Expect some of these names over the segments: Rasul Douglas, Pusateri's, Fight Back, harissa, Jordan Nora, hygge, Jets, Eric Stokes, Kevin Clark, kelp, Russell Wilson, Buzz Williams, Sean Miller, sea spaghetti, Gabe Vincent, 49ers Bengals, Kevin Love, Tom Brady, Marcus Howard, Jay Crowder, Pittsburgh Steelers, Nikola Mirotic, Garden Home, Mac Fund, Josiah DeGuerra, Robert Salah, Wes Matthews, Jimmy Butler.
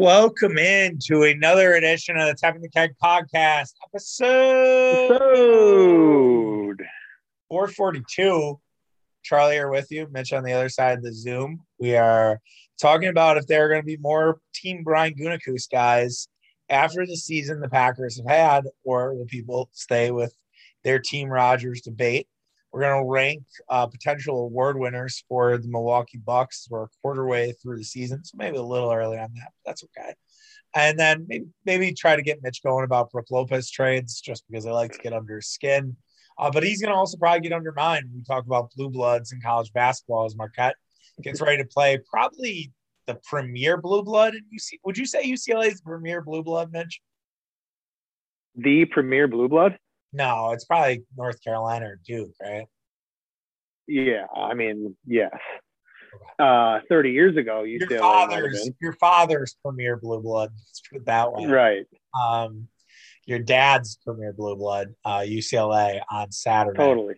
Welcome in to another edition of the Tapping the Keg podcast, episode 442. Charlie are with you, Mitch on the other side of the Zoom. We are talking about if there are going to be more Team Brian Gunakus guys after the season the Packers have had, or will people stay with their Team Rodgers debate. We're going to rank potential award winners for the Milwaukee Bucks. We're a quarter way through the season, so maybe a little early on that, but that's okay. And then maybe try to get Mitch going about Brooke Lopez trades, just because I like to get under his skin. But he's going to also probably get under mine when we talk about blue bloods in college basketball as Marquette gets ready to play probably the premier blue blood. Would you say UCLA is the premier blue blood, Mitch? The premier blue blood? No, it's probably North Carolina or Duke, right? Yeah, I mean, yes. 30 years ago, UCLA your father's premier blue blood. Let's put it that way. Right. Your dad's premier blue blood, UCLA on Saturday. Totally.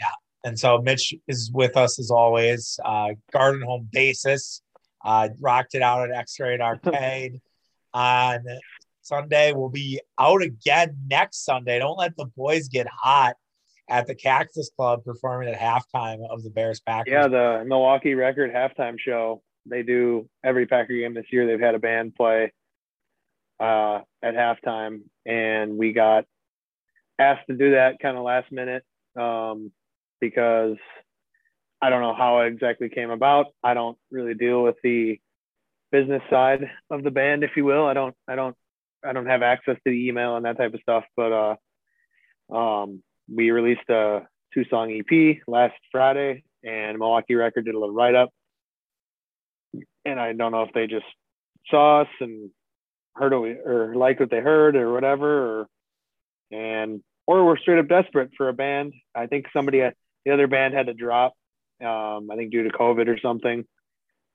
Yeah. And so Mitch is with us as always. Garden Home basis. Rocked it out at X-Ray Arcade on Sunday. We'll be out again next Sunday. Don't let the boys get hot at the Cactus Club performing at halftime of the Bears-Packers. Yeah, the Milwaukee Record halftime show. They do every Packer game this year. They've had a band play at halftime, and we got asked to do that kind of last minute because I don't know how it exactly came about. I don't really deal with the business side of the band, if you will. I don't have access to the email and that type of stuff, but we released a 2-song EP last Friday, and Milwaukee Record did a little write-up. And I don't know if they just saw us and heard or liked what they heard or whatever, or we're straight up desperate for a band. I think the other band had to drop, I think due to COVID or something,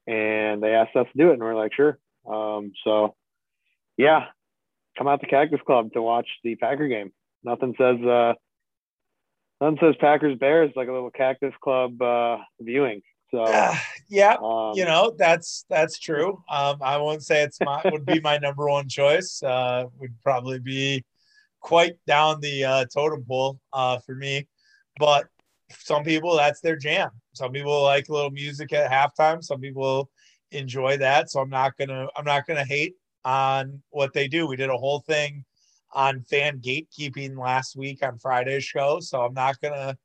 and they asked us to do it, and we're like, sure. So yeah. Come out to Cactus Club to watch the Packer game. Nothing says Packers Bears like a little Cactus Club viewing. So that's true. I won't say would be my number one choice. Would probably be quite down the totem pole for me. But some people, that's their jam. Some people like a little music at halftime. Some people enjoy that. So I'm not gonna hate on what they do. We did a whole thing on fan gatekeeping last week on Friday's show, so I'm not gonna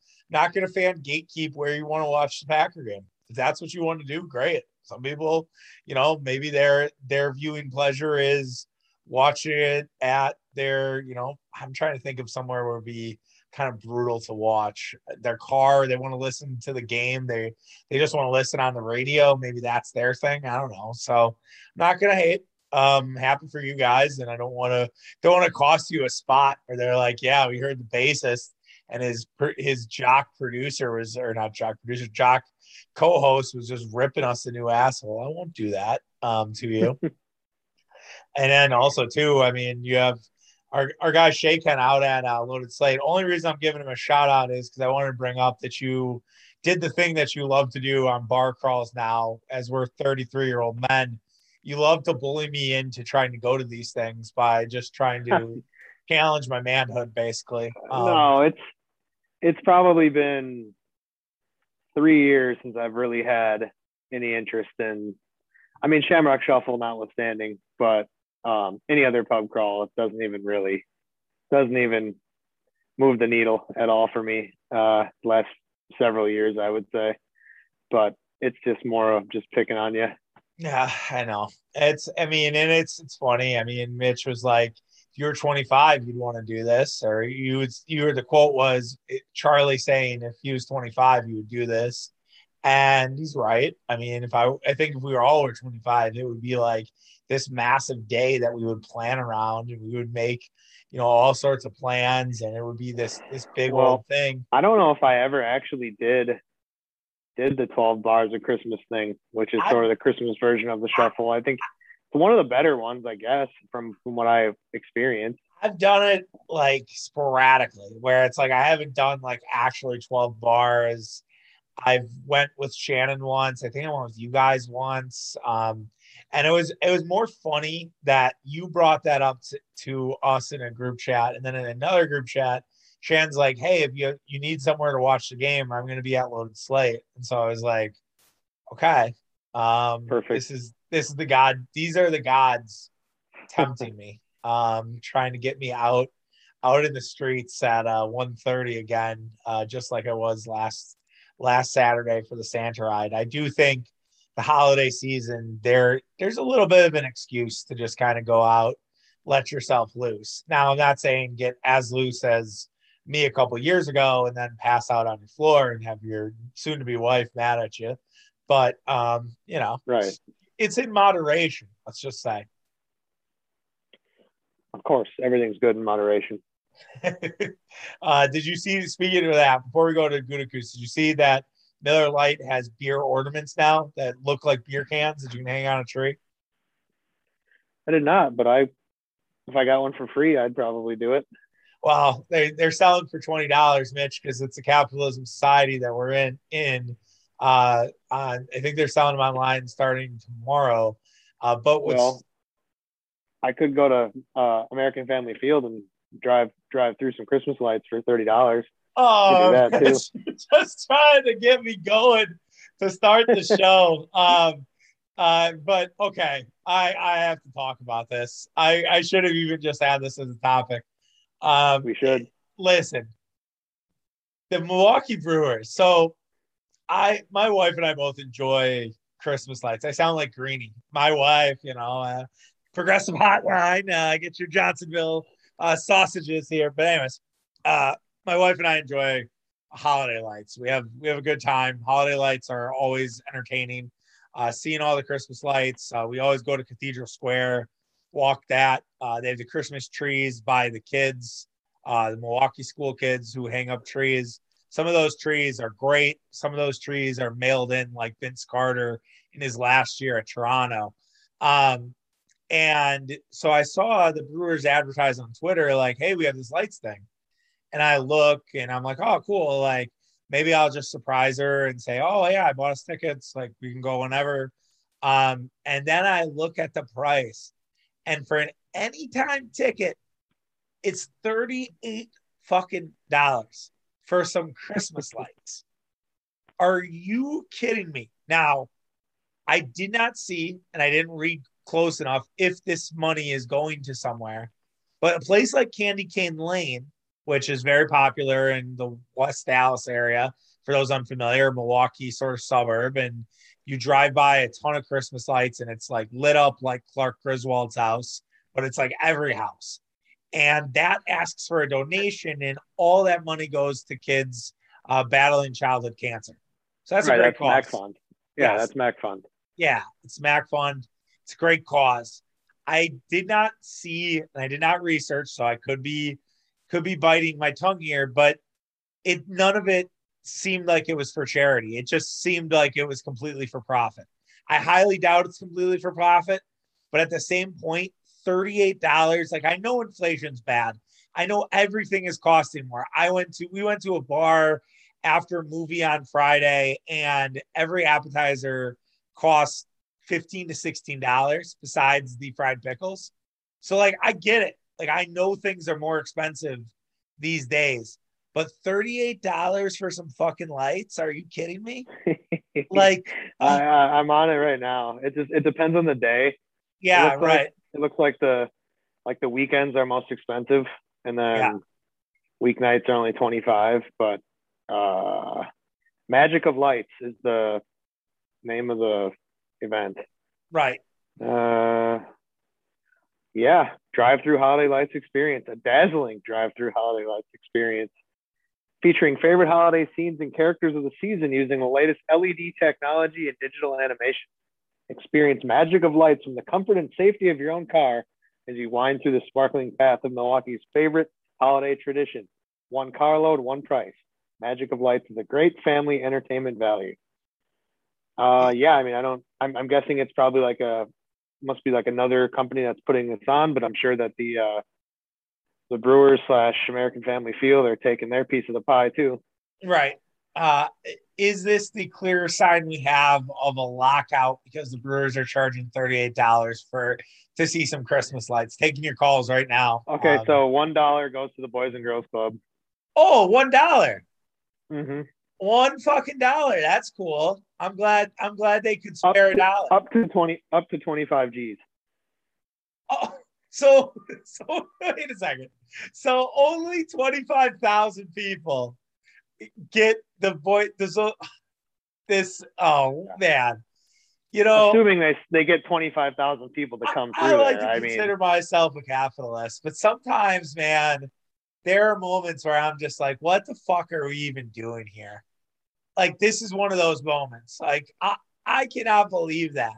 fan gatekeep where you want to watch the Packer game. If that's what you want to do, great. Some people, maybe their viewing pleasure is watching it at their, I'm trying to think of somewhere where it'd be kind of brutal to watch, their car. They want to listen to the game. They just want to listen on the radio. Maybe that's their thing. I don't know. So I'm not gonna hate. Happy for you guys, and I don't want to cost you a spot where they're like, yeah, we heard the bassist and his jock co-host was just ripping us a new asshole. I won't do that to you. And then also too, I mean, you have our guy Shayken out at Loaded Slate. Only reason I'm giving him a shout out is because I wanted to bring up that you did the thing that you love to do on bar crawls now, as we're 33-year-old men. You love to bully me into trying to go to these things by just trying to challenge my manhood, basically. No, it's probably been 3 years since I've really had any interest in, I mean, Shamrock Shuffle notwithstanding, but any other pub crawl, it doesn't even move the needle at all for me. Last several years, I would say, but it's just more of just picking on you. Yeah, I know. It's funny. I mean, Mitch was like, if you were 25, you'd want to do this, or the quote was Charlie saying, if he was 25, you would do this. And he's right. I mean, I think if we were all over 25, it would be like this massive day that we would plan around, and we would make, all sorts of plans, and it would be this big old thing. I don't know if I ever actually did the 12 bars of Christmas thing, which is sort of the Christmas version of the shuffle. I think it's one of the better ones, I guess, from what I've experienced. I've done it like sporadically, where it's like I haven't done like actually 12 bars. I've went with Shannon once. I think I went with you guys once. And it was more funny that you brought that up to us in a group chat. And then in another group chat, Shan's like, hey, if you need somewhere to watch the game, I'm going to be at Loaded Slate. And so I was like, okay, perfect. This is the God. These are the gods tempting me, trying to get me out in the streets at 1:30 again, just like I was last Saturday for the Santa ride. I do think the holiday season, there's a little bit of an excuse to just kind of go out, let yourself loose. Now, I'm not saying get as loose as me a couple years ago and then pass out on your floor and have your soon-to-be wife mad at you, but right, it's in moderation. Let's just say. Of course, everything's good in moderation. Did you see, speaking of that, before we go to Gunakus, did you see that Miller Lite has beer ornaments now that look like beer cans that you can hang on a tree? I did not, but if I got one for free, I'd probably do it. Well, they're selling for $20, Mitch, because it's a capitalism society that we're in. I think they're selling them online starting tomorrow. But what's... Well, I could go to American Family Field and drive through some Christmas lights for $30. Oh, just trying to get me going to start the show. But okay, I have to talk about this. I should have even just had this as a topic. We should listen. The Milwaukee Brewers. So my wife and I both enjoy Christmas lights. I sound like Greenie. My wife, Progressive Hotline. Get your Johnsonville sausages here. But anyways, my wife and I enjoy holiday lights. We have a good time. Holiday lights are always entertaining. Seeing all the Christmas lights. We always go to Cathedral Square, walk that. They have the Christmas trees by the kids, the Milwaukee school kids who hang up trees. Some of those trees are great. Some of those trees are mailed in, like Vince Carter in his last year at Toronto. And so I saw the Brewers advertise on Twitter, like, hey, we have this lights thing. And I look and I'm like, oh, cool. Like, maybe I'll just surprise her and say, oh, yeah, I bought us tickets. Like, we can go whenever. And then I look at the price. And for an anytime ticket, it's $38 for some Christmas lights. Are you kidding me? Now, I did not see and I didn't read close enough if this money is going to somewhere. But a place like Candy Cane Lane, which is very popular in the West Dallas area, for those unfamiliar, Milwaukee sort of suburb. And you drive by a ton of Christmas lights and it's like lit up like Clark Griswold's house, but it's like every house. And that asks for a donation and all that money goes to kids battling childhood cancer. So that's a great cause. Mac Fund. Yeah, yes. That's Mac Fund. Yeah, it's Mac Fund. It's a great cause. I did not see, and I did not research, so I could be biting my tongue here, but none of it seemed like it was for charity. It just seemed like it was completely for profit. I highly doubt it's completely for profit, but at the same point, $38. Like, I know inflation's bad. I know everything is costing more. We went to a bar after a movie on Friday, and every appetizer cost $15 to $16 besides the fried pickles. So, like, I get it. Like, I know things are more expensive these days, but $38 for some fucking lights? Are you kidding me? Like, I'm on it right now. It depends on the day. Yeah, right. It looks like the weekends are most expensive, and then weeknights are only $25. But Magic of Lights is the name of the event. Right. Yeah, drive-through holiday lights experience, a dazzling drive-through holiday lights experience featuring favorite holiday scenes and characters of the season using the latest LED technology and digital animation. Experience Magic of Lights from the comfort and safety of your own car as you wind through the sparkling path of Milwaukee's favorite holiday tradition. One carload, one price. Magic of Lights is a great family entertainment value. I'm guessing it's probably like must be like another company that's putting this on, but I'm sure that the Brewers / American Family Field are taking their piece of the pie too. Right. Is this the clear sign we have of a lockout because the Brewers are charging $38 to see some Christmas lights? Taking your calls right now. Okay, so $1 goes to the Boys and Girls Club. Oh, $1. Mm-hmm. One fucking dollar. That's cool. I'm glad they could spare a dollar. Up to 25 G's. Oh, so wait a second. So only 25,000 people get the boy. This oh man, you know. Assuming they get 25,000 people to come through. I consider myself a capitalist, but sometimes, man, there are moments where I'm just like, what the fuck are we even doing here? Like, this is one of those moments. Like, I cannot believe that.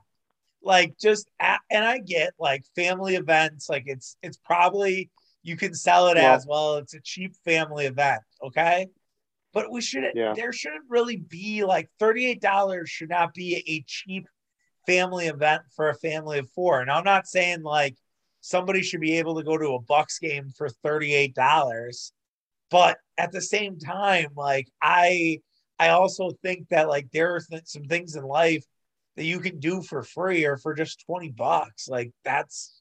Like, just at, and I get like family events. Like, it's probably you can sell it as well. It's a cheap family event, okay? But we shouldn't. Yeah. There shouldn't really be like $38 should not be a cheap family event for a family of four. And I'm not saying like somebody should be able to go to a Bucks game for $38, but at the same time, like I also think that like there are some things in life that you can do for free or for just $20. Like that's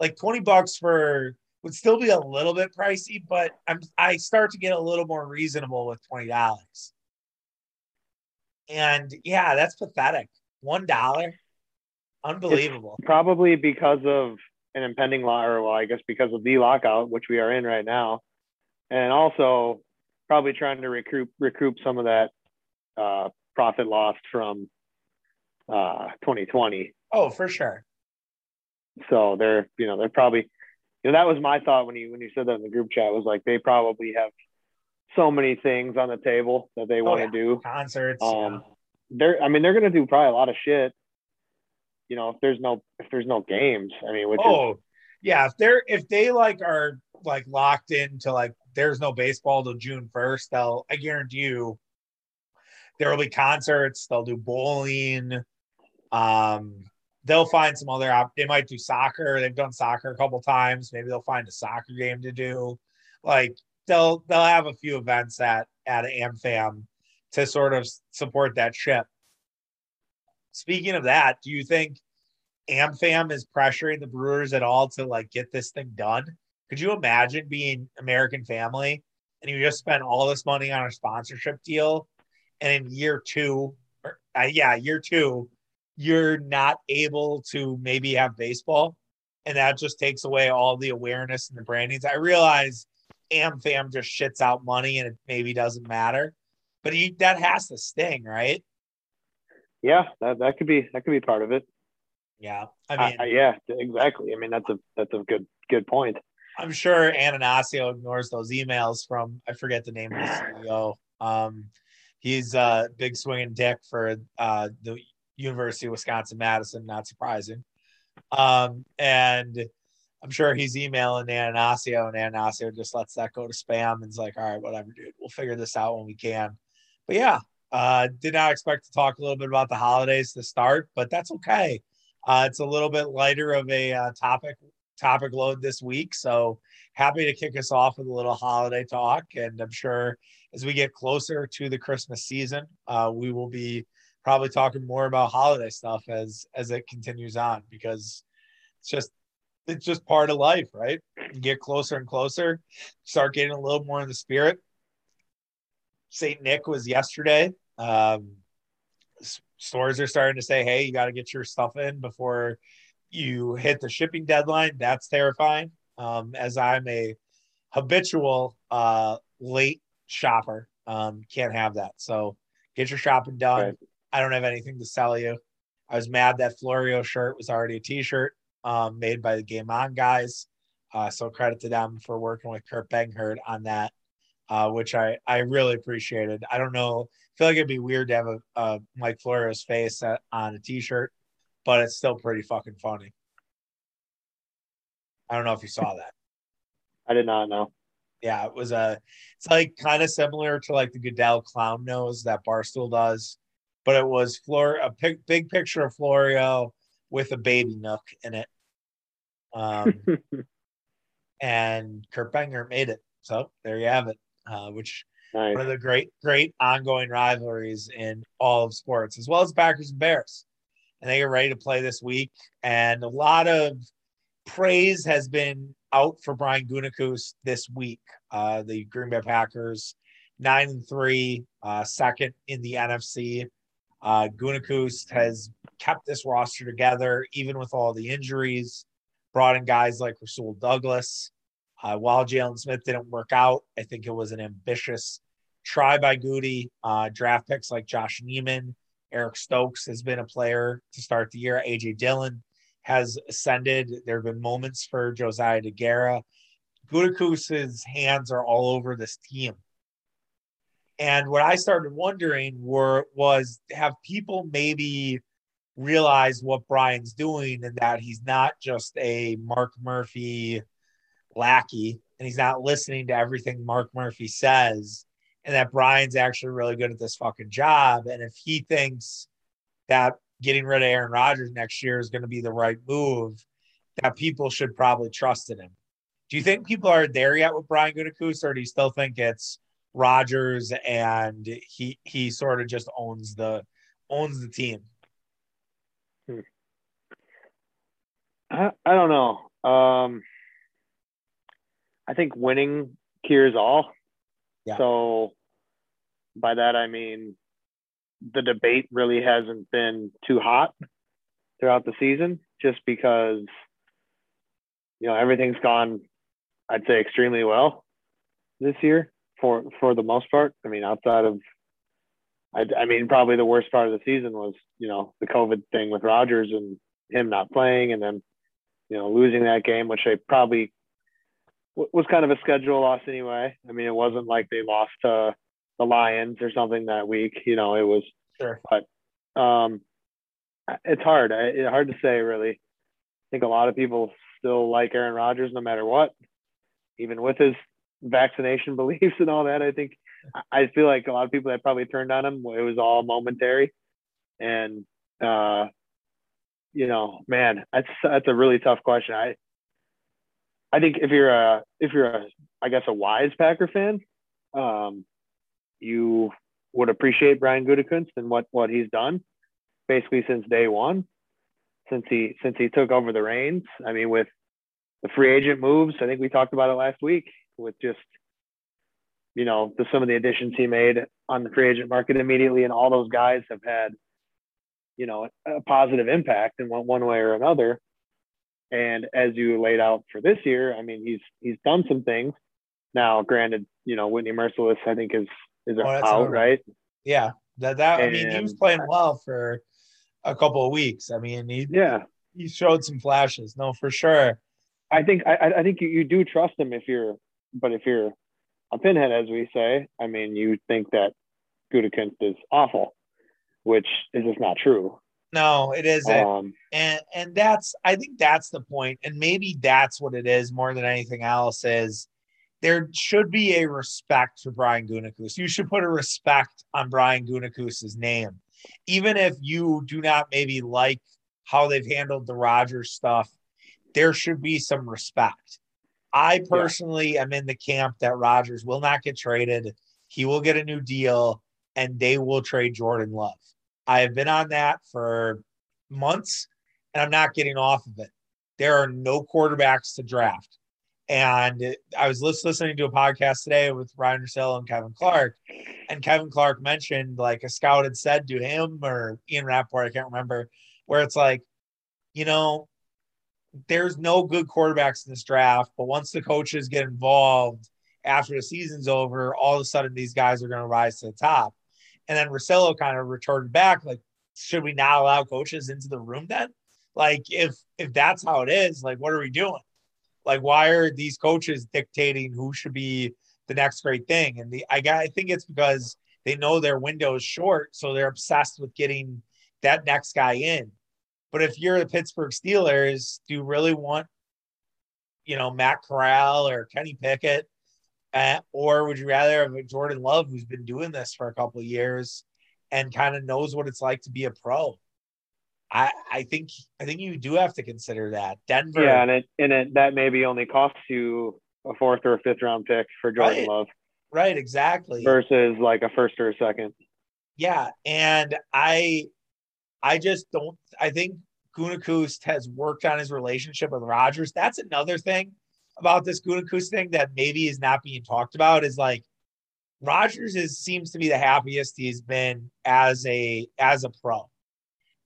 like $20 for would still be a little bit pricey, but I start to get a little more reasonable with $20. And yeah, that's pathetic. $1, unbelievable. It's probably because of an impending law, or well, I guess because of the lockout, which we are in right now, and also probably trying to recoup some of that profit lost from 2020. Oh, for sure. So they're probably, you know, that was my thought when you said that in the group chat, was like, they probably have so many things on the table that they want to do. Concerts. They're going to do probably a lot of shit, you know, if there's no games, I mean, which is, yeah. If they like are like locked into like, there's no baseball till June 1st, I guarantee you there'll be concerts. They'll do bowling. They'll find some other they might do soccer. They've done soccer a couple times. Maybe they'll find a soccer game to do. Like they'll have a few events at AmFam to sort of support that ship. Speaking of that, do you think AmFam is pressuring the Brewers at all to like get this thing done? Could you imagine being American Family and you just spent all this money on a sponsorship deal, and in year two, you're not able to maybe have baseball, and that just takes away all the awareness and the brandings? I realize AmFam just shits out money and it maybe doesn't matter, but that has to sting, right? Yeah, that could be part of it. Yeah, I mean, yeah, exactly. I mean, that's a good point. I'm sure Ananasio ignores those emails from, I forget the name of the CEO. He's a big swinging dick for the University of Wisconsin-Madison, not surprising. And I'm sure he's emailing Ananasio, and Ananasio just lets that go to spam and is like, all right, whatever, dude, we'll figure this out when we can. But yeah, did not expect to talk a little bit about the holidays to start, but that's okay. It's a little bit lighter of a topic load this week, so happy to kick us off with a little holiday talk. And I'm sure as we get closer to the Christmas season, we will be probably talking more about holiday stuff as it continues on, because it's just part of life, right? You get closer and closer, start getting a little more in the spirit. St. Nick was yesterday. Stores are starting to say, hey, you got to get your stuff in before you hit the shipping deadline. That's terrifying. As I'm a habitual late shopper, can't have that. So get your shopping done. Right. I don't have anything to sell you. I was mad that Florio shirt was already a t-shirt made by the Game On guys. So credit to them for working with Kurt Bengherd on that, which I really appreciated. I don't know. I feel like it'd be weird to have a Mike Florio's face on a t-shirt, but it's still pretty fucking funny. I don't know if you saw that. I did not know. Yeah, it's like kind of similar to like the Goodell clown nose that Barstool does, but it was a big picture of Florio with a baby Nook in it. And Kurt Bengherd made it. So there you have it, which Nice. One of the great, great ongoing rivalries in all of sports, as well as Packers and Bears. And they are ready to play this week. And a lot of praise has been out for Brian Gunakus this week. The Green Bay Packers, 9-3, second in the NFC. Gunakus has kept this roster together, even with all the injuries, brought in guys like Rasul Douglas. While Jalen Smith didn't work out, I think it was an ambitious try by Goody. Draft picks like Josh Neiman, Eric Stokes has been a player to start the year. A.J. Dillon has ascended. There have been moments for Josiah DeGuerra. Gunakus's hands are all over this team. And what I started wondering was, have people maybe realized what Brian's doing and that he's not just a Mark Murphy lackey and he's not listening to everything Mark Murphy says, and that Brian's actually really good at this fucking job. And if he thinks that getting rid of Aaron Rodgers next year is going to be the right move, that people should probably trust in him. Do you think people are there yet with Brian Gunakus, or do you still think it's Rodgers and he sort of just owns the team? I don't know. I think winning cures all. Yeah. So by that, I mean, the debate really hasn't been too hot throughout the season, just because, you know, everything's gone, I'd say, extremely well this year for the most part. I mean, outside of, I mean, probably the worst part of the season was, you know, the COVID thing with Rodgers and him not playing, and then, you know, losing that game, which they probably was kind of a schedule loss anyway. I mean, it wasn't like they lost to the Lions or something that week, you know, it was, sure. But it's hard to say, really. I think a lot of people still like Aaron Rodgers, no matter what, even with his vaccination beliefs and all that. I feel like a lot of people that probably turned on him, it was all momentary. And, you know, man, that's a really tough question. I think if you're a, I guess, a wise Packer fan, you would appreciate Brian Gutekunst and what he's done basically since day one, since he took over the reins. I mean, with the free agent moves, I think we talked about it last week, with just, you know, some of the additions he made on the free agent market immediately. And all those guys have had, you know, a positive impact in one way or another. And as you laid out for this year, I mean, he's done some things. Now, granted, you know, Whitney Mercilus, I think, is out, right? Yeah. He was playing well for a couple of weeks. I mean, he showed some flashes. No, for sure. I think you do trust him if you're a pinhead, as we say. I mean, you think that Gutekunst is awful, which is just not true. No, it isn't. And that's, I think that's the point. And maybe that's what it is more than anything else, is there should be a respect for Brian Gunakus. You should put a respect on Brian Gunakus's name. Even if you do not maybe like how they've handled the Rodgers stuff, there should be some respect. I personally am in the camp that Rodgers will not get traded. He will get a new deal, and they will trade Jordan Love. I have been on that for months, and I'm not getting off of it. There are no quarterbacks to draft. And I was listening to a podcast today with Ryan Russell and Kevin Clark, and Kevin Clark mentioned, like, a scout had said to him, or Ian Rappaport, I can't remember, where it's like, you know, there's no good quarterbacks in this draft, but once the coaches get involved after the season's over, all of a sudden these guys are going to rise to the top. And then Russillo kind of retorted back, like, should we not allow coaches into the room then? Like, if that's how it is, like, what are we doing? Like, why are these coaches dictating who should be the next great thing? And I think it's because they know their window is short, so they're obsessed with getting that next guy in. But if you're the Pittsburgh Steelers, do you really want, you know, Matt Corral or Kenny Pickett? Or would you rather have a Jordan Love who's been doing this for a couple of years and kind of knows what it's like to be a pro? I think you do have to consider that. Denver. Yeah, and that maybe only costs you a 4th or 5th round pick for Jordan Love. Right, exactly. Versus like a first or a second. Yeah, and I just don't – I think Gunakus has worked on his relationship with Rodgers. That's another thing about this Gunakus thing that maybe is not being talked about is like Rodgers seems to be the happiest he's been as a pro.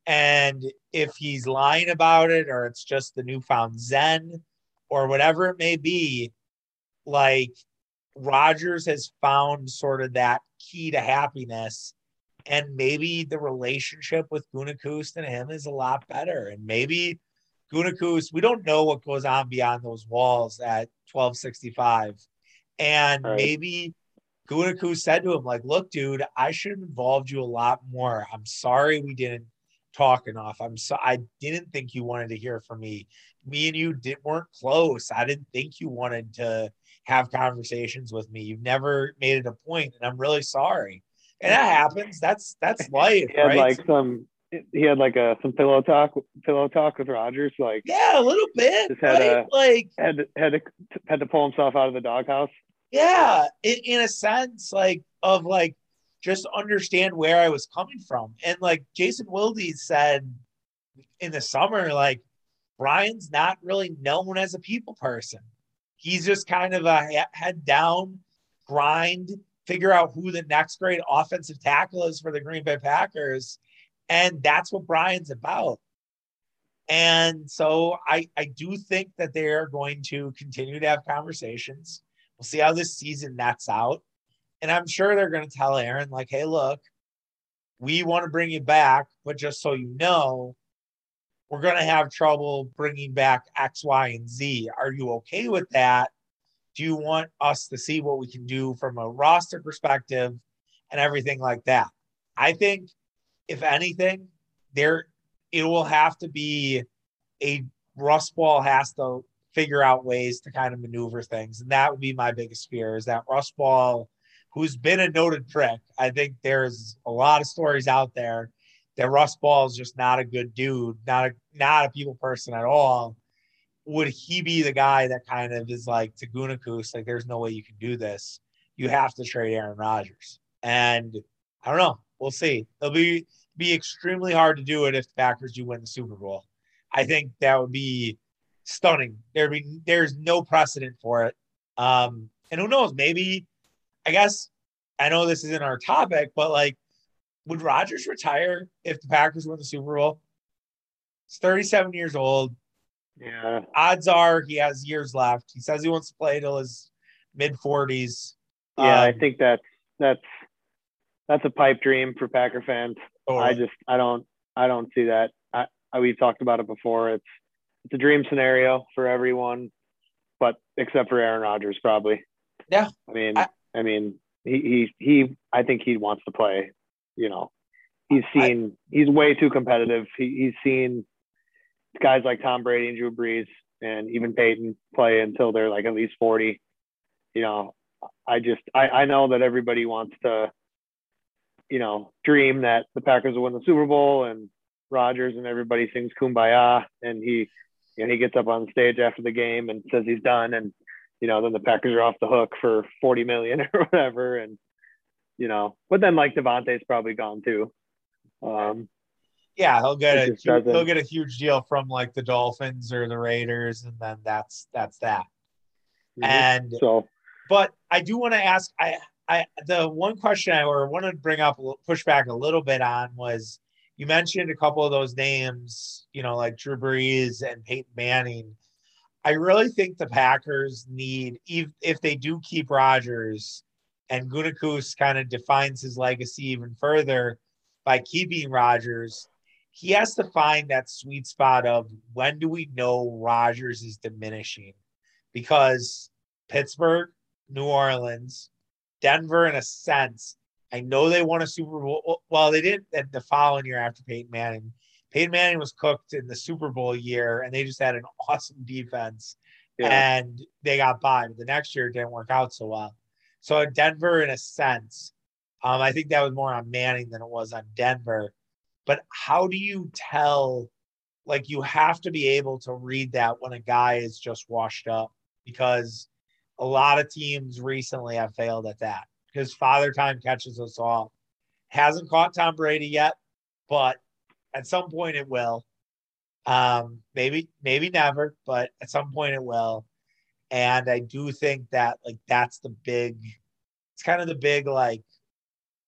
And if he's lying about it or it's just the newfound zen or whatever it may be, like Rodgers has found sort of that key to happiness. And maybe the relationship with Gunakus and him is a lot better. And maybe Gunakus, we don't know what goes on beyond those walls at 1265. And right. Maybe Gunakus said to him, like, look, dude, I should have involved you a lot more. I'm sorry we didn't talk enough. I didn't think you wanted to hear from me. Me and you weren't close. I didn't think you wanted to have conversations with me. You've never made it a point, and I'm really sorry. And that happens. That's life, right? He had some pillow talk with Rodgers, like yeah, a little bit. Just had right? had to pull himself out of the doghouse. Yeah, in a sense, just understand where I was coming from. And like Jason Wilde said in the summer, like Brian's not really known as a people person. He's just kind of a head down, grind. Figure out who the next great offensive tackle is for the Green Bay Packers. And that's what Brian's about. And so I do think that they're going to continue to have conversations. We'll see how this season nets out. And I'm sure they're going to tell Aaron, like, hey, look, we want to bring you back, but just so you know, we're going to have trouble bringing back X, Y, and Z. Are you okay with that? Do you want us to see what we can do from a roster perspective and everything like that? I think, if anything, it will have to be Russ Ball has to figure out ways to kind of maneuver things. And that would be my biggest fear is that Russ Ball, who's been a noted prick, I think there's a lot of stories out there that Russ Ball is just not a good dude, not a people person at all. Would he be the guy that kind of is like to Gunakus, like, there's no way you can do this. You have to trade Aaron Rodgers. And I don't know. We'll see. It'll be extremely hard to do it if the Packers do win the Super Bowl. I think that would be stunning. There's no precedent for it. And who knows? Maybe, I guess, I know this isn't our topic, but like, would Rodgers retire if the Packers win the Super Bowl? He's 37 years old. Yeah. Odds are he has years left. He says he wants to play till his mid-40s. Yeah, I think that's a pipe dream for Packer fans. Totally. I don't see that. We've talked about it before. It's a dream scenario for everyone, but except for Aaron Rodgers, probably. Yeah. I mean, he I think he wants to play. You know, he's way too competitive. He's seen guys like Tom Brady and Drew Brees and even Peyton play until they're like at least 40. You know, I know that everybody wants to, you know, dream that the Packers will win the Super Bowl and Rodgers and everybody sings Kumbaya and he gets up on stage after the game and says he's done. And, you know, then the Packers are off the hook for $40 million or whatever. And, you know, but then like Devontae's probably gone too. Yeah, he'll get a huge deal from like the Dolphins or the Raiders, and then that's that. Mm-hmm. And so, but I do want to ask, the one question I wanted to bring up, push back a little bit on was you mentioned a couple of those names, you know, like Drew Brees and Peyton Manning. I really think the Packers need, if they do keep Rodgers, and Gunakus kind of defines his legacy even further by keeping Rodgers. He has to find that sweet spot of when do we know Rodgers is diminishing? Because Pittsburgh, New Orleans, Denver, in a sense, I know they won a Super Bowl. Well, they did the following year after Peyton Manning. Peyton Manning was cooked in the Super Bowl year, and they just had an awesome defense, yeah. And they got by. But the next year, it didn't work out so well. So Denver, in a sense, I think that was more on Manning than it was on Denver. But how do you tell, like, you have to be able to read that when a guy is just washed up, because a lot of teams recently have failed at that because Father Time catches us all. Hasn't caught Tom Brady yet, but at some point it will. Maybe never, but at some point it will. And I do think that, like, that's the big, it's kind of the big, like,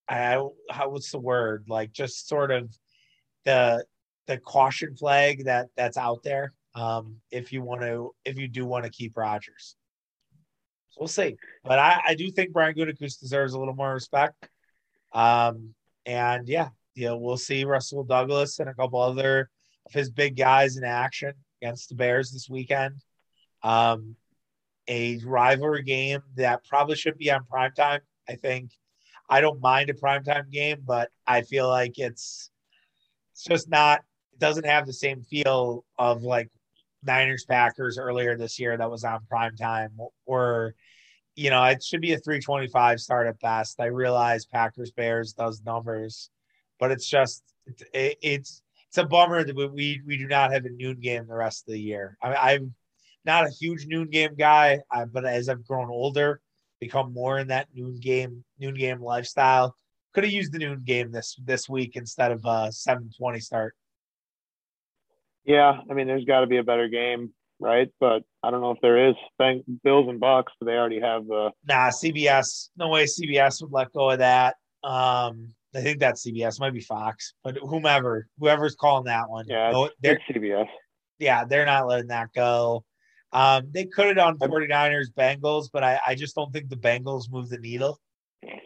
what's the word? Like, just sort of the caution flag that's out there. If you do want to keep Rodgers, so we'll see. But I do think Brian Gunakus deserves a little more respect. We'll see Russell Douglas and a couple other of his big guys in action against the Bears this weekend. A rivalry game that probably should be on primetime. I think I don't mind a primetime game, but I feel like it's just not, it doesn't have the same feel of like Niners-Packers earlier this year that was on primetime, or, you know, it should be a 325 start at best. I realize Packers-Bears does numbers, but it's just, it's a bummer that we do not have a noon game the rest of the year. I mean, I'm not a huge noon game guy, but as I've grown older, become more in that noon game lifestyle. Could have used the noon game this week instead of a 7:20 start. Yeah, I mean, there's got to be a better game, right? But I don't know if there is. Bills and Bucks, but they already have. CBS. No way CBS would let go of that. I think that's CBS. Might be Fox, but whoever's calling that one. Yeah, it's CBS. Yeah, they're not letting that go. They could have done 49ers, Bengals, but I just don't think the Bengals move the needle.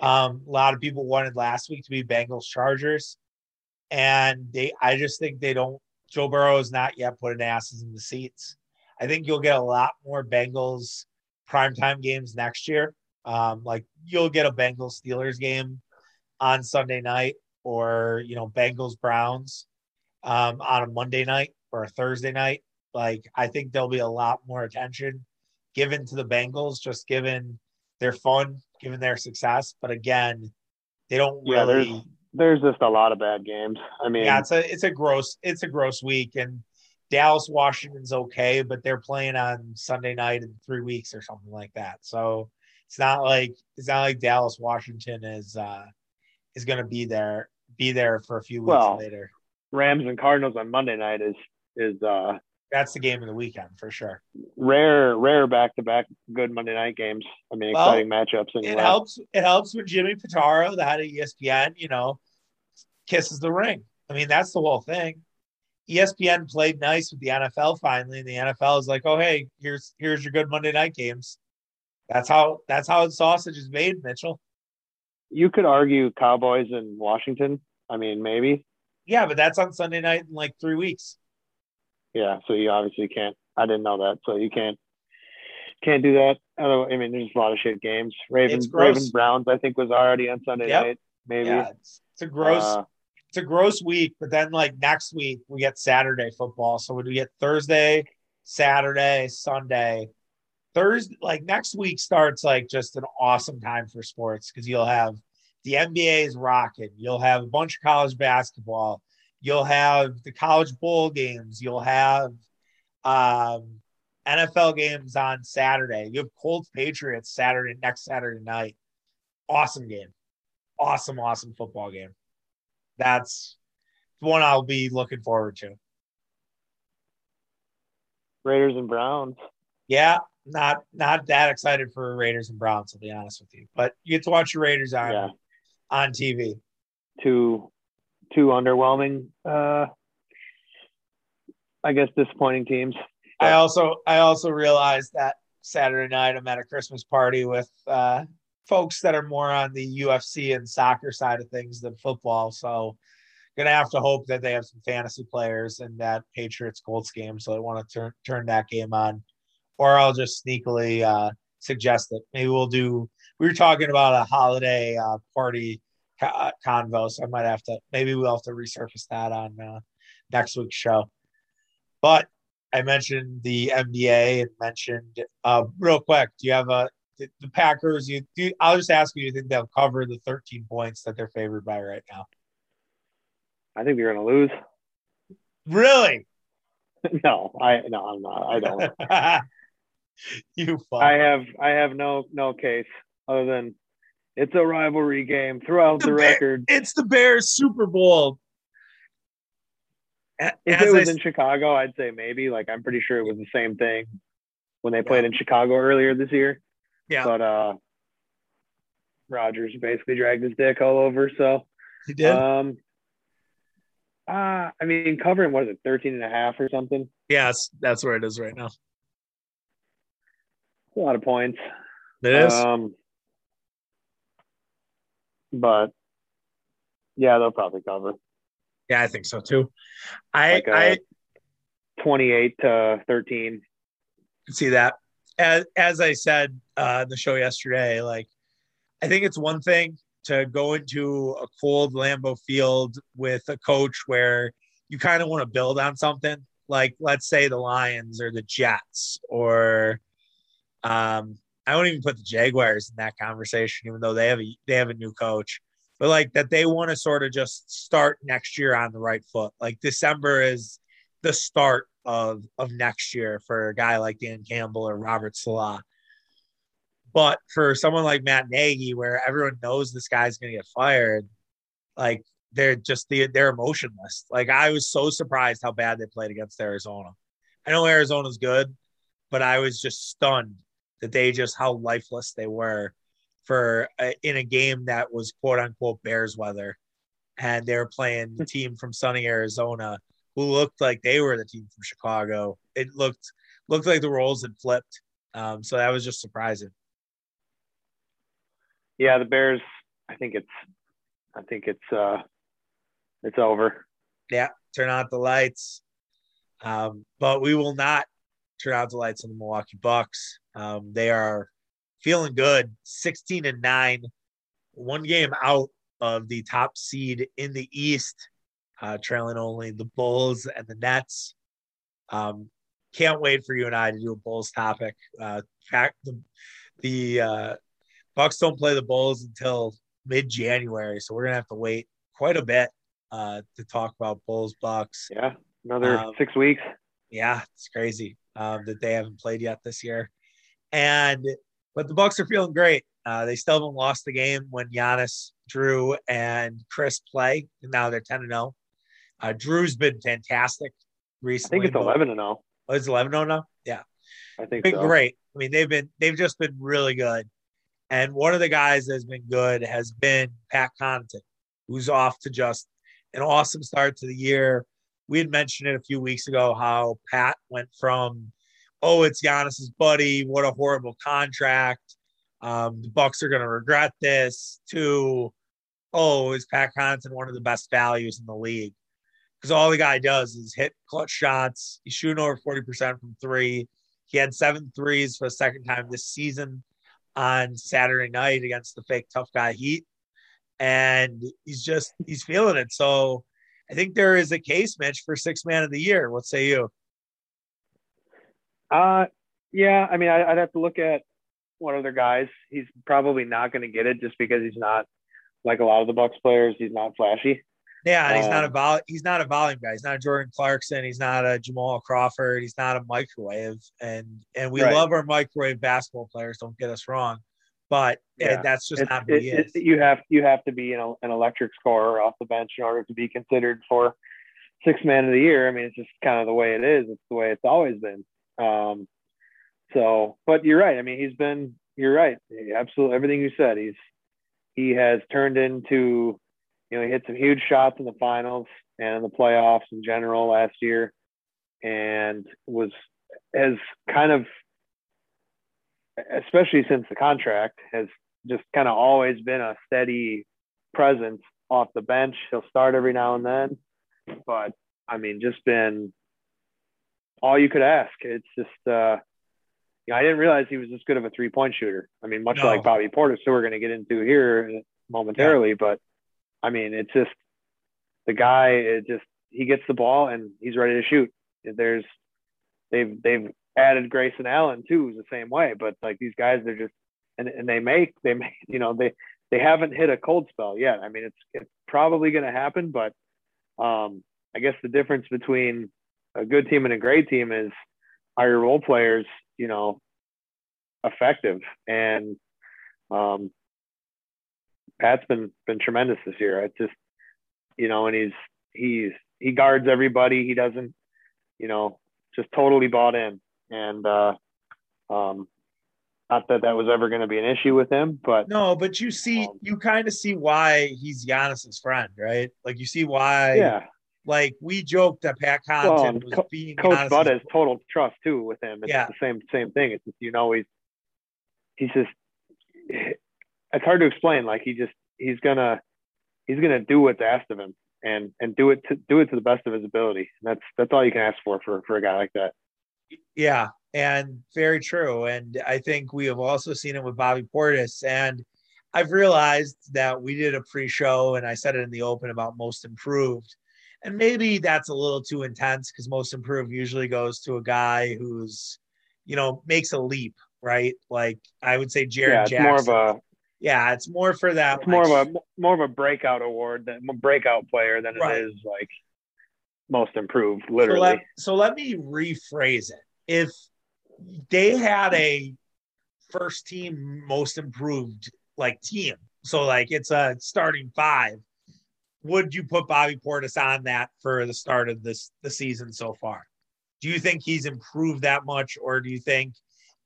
A lot of people wanted last week to be Bengals Chargers, and I just think they don't. Joe Burrow is not yet putting asses in the seats. I think you'll get a lot more Bengals primetime games next year. Like you'll get a Bengals Steelers game on Sunday night, or Bengals Browns on a Monday night or a Thursday night. Like I think there'll be a lot more attention given to the Bengals, just given their fun, given their success. But again, they don't really. There's just a lot of bad games. I mean, yeah, it's a gross week, and Dallas, Washington's okay, but they're playing on Sunday night in 3 weeks or something like that. So it's not like Dallas, Washington is going to be there for a few weeks later. Rams and Cardinals on Monday night is that's the game of the weekend for sure. Rare back-to-back good Monday night games. I mean, exciting matchups. Anyway. It helps when Jimmy Pitaro, the head of ESPN, kisses the ring. I mean, that's the whole thing. ESPN played nice with the NFL finally, and the NFL is like, oh, hey, here's your good Monday night games. That's how sausage is made, Mitchell. You could argue Cowboys and Washington. I mean, maybe. Yeah, but that's on Sunday night in like 3 weeks. Yeah, so you obviously can't. I didn't know that, so you can't do that. I mean, there's a lot of shit games. Ravens Browns, I think, was already on Sunday night. Maybe it's a gross week. But then, like next week, we get Saturday football. So we get Thursday, Saturday, Sunday, Thursday. Like next week starts like just an awesome time for sports because you'll have the NBA is rocking. You'll have a bunch of college basketball. You'll have the college bowl games. You'll have NFL games on Saturday. You have Colts Patriots next Saturday night. Awesome game. Awesome football game. That's the one I'll be looking forward to. Raiders and Browns. Yeah, not that excited for Raiders and Browns, to be honest with you. But you get to watch your Raiders on TV. Two underwhelming, I guess, disappointing teams. But I also realized that Saturday night I'm at a Christmas party with folks that are more on the UFC and soccer side of things than football. So going to have to hope that they have some fantasy players in that Patriots-Colts game. So I want to turn that game on, or I'll just sneakily suggest it. Maybe we were talking about a holiday party convo, so I might have to. Maybe we'll have to resurface that on next week's show. But I mentioned the NBA and mentioned real quick. Do you have the Packers? I'll just ask you think they'll cover the 13 points that they're favored by right now? I think they're going to lose. Really? No, I'm not. I don't. You follow. I have no case other than it's a rivalry game throughout the record. It's the Bears Super Bowl. If it was in Chicago, I'd say maybe. Like, I'm pretty sure it was the same thing when they played in Chicago earlier this year. Yeah. But Rodgers basically dragged his dick all over. So he did. I mean, covering, what is it, 13.5 or something? Yes, that's where it is right now. A lot of points. It is. But yeah, they'll probably cover. Yeah, I think so too. I 28-13. See that? As I said the show yesterday, like, I think it's one thing to go into a cold Lambeau Field with a coach where you kind of want to build on something. Like, let's say the Lions or the Jets or I don't even put the Jaguars in that conversation, even though they have a new coach. But like that, they want to sort of just start next year on the right foot. Like December is the start of next year for a guy like Dan Campbell or Robert Salah. But for someone like Matt Nagy, where everyone knows this guy's going to get fired, like they're emotionless. Like, I was so surprised how bad they played against Arizona. I know Arizona's good, but I was just stunned that they just how lifeless they were for in a game that was quote unquote Bears weather, and they were playing the team from sunny Arizona who looked like they were the team from Chicago. It looked like the roles had flipped. So that was just surprising. Yeah. The Bears, I think it's over. Yeah. Turn out the lights. But we will not turn out the lights on the Milwaukee Bucks. They are feeling good, 16-9, one game out of the top seed in the East, trailing only the Bulls and the Nets. Can't wait for you and I to do a Bulls topic. The Bucks don't play the Bulls until mid-January, so we're going to have to wait quite a bit to talk about Bulls-Bucks. Yeah, another 6 weeks. Yeah, it's crazy that they haven't played yet this year. But the Bucks are feeling great. They still haven't lost the game when Giannis, Drew, and Chris play. And now they're 10-0. Drew's been fantastic recently. I think it's 11-0. Oh, it's 11-0 now? Yeah. I think so. Great. I mean, they've just been really good. And one of the guys that's been good has been Pat Connaughton, who's off to just an awesome start to the year. We had mentioned it a few weeks ago how Pat went from, oh, it's Giannis's buddy, what a horrible contract, the Bucks are going to regret this, to, oh, is Pat Connaughton one of the best values in the league? Because all the guy does is hit clutch shots. He's shooting over 40% from three. He had 7 threes for the second time this season on Saturday night against the fake tough guy Heat. And he's feeling it. So I think there is a case, Mitch, for Sixth Man of the Year. What say you? Yeah, I mean, I'd have to look at what other guys. He's probably not going to get it just because he's not, like a lot of the Bucks players, he's not flashy. Yeah, and he's not a volume guy. He's not a Jordan Clarkson. He's not a Jamal Crawford. He's not a microwave. And we love our microwave basketball players. Don't get us wrong. But that's just not who he is. You have to be an electric scorer off the bench in order to be considered for Sixth Man of the Year. I mean, it's just kind of the way it is. It's the way it's always been. But you're right. I mean, you're right. Absolutely. Everything you said, he has turned into, he hit some huge shots in the finals and in the playoffs in general last year, and has kind of, especially since the contract, has just kind of always been a steady presence off the bench. He'll start every now and then, but I mean, just been all you could ask. It's just, I didn't realize he was this good of a 3-point shooter. I mean, much like Bobby Portis, who we're going to get into here momentarily, but I mean, it's just the guy, he gets the ball and he's ready to shoot. They've added Grayson Allen too, the same way, but like these guys, they're just, and they make, they haven't hit a cold spell yet. I mean, it's probably going to happen, but I guess the difference between a good team and a great team is, are your role players, effective. And Pat's been tremendous this year. I just, you know, and he guards everybody. He doesn't, you know, just totally bought in. And not that was ever going to be an issue with him, but no, but you see, you kind of see why he's Giannis's friend, right? Like you see why, yeah. Like we joked that Pat Connaughton was being Coach Bud has total trust too with him. It's the same thing. It's just, you know, he's just, it's hard to explain. Like he's gonna do what's asked of him and do it to the best of his ability. And that's all you can ask for a guy like that. Yeah. And very true. And I think we have also seen it with Bobby Portis. And I've realized that we did a pre-show and I said it in the open about most improved. And maybe that's a little too intense because most improved usually goes to a guy who's, you know, makes a leap, right? Like I would say Jared Jackson. It's more for that. It's like, more of a breakout award than a breakout player than right. It is like most improved, literally. So let me rephrase it. If they had a first team most improved like team, so like it's a starting five, would you put Bobby Portis on that for the start of the season so far? Do you think he's improved that much, or do you think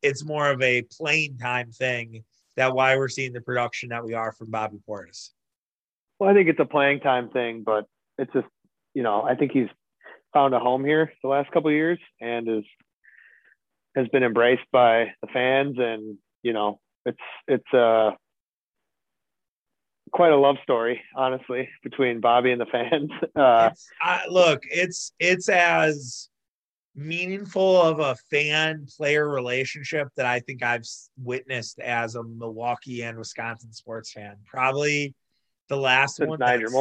it's more of a playing time thing that why we're seeing the production that we are from Bobby Portis? Well, I think it's a playing time thing, but it's just, you know, I think he's found a home here the last couple of years and has been embraced by the fans. And, you know, it's quite a love story, honestly, between Bobby and the fans. It's as meaningful of a fan player relationship that I think I've witnessed as a Milwaukee and Wisconsin sports fan. Probably the last one. It's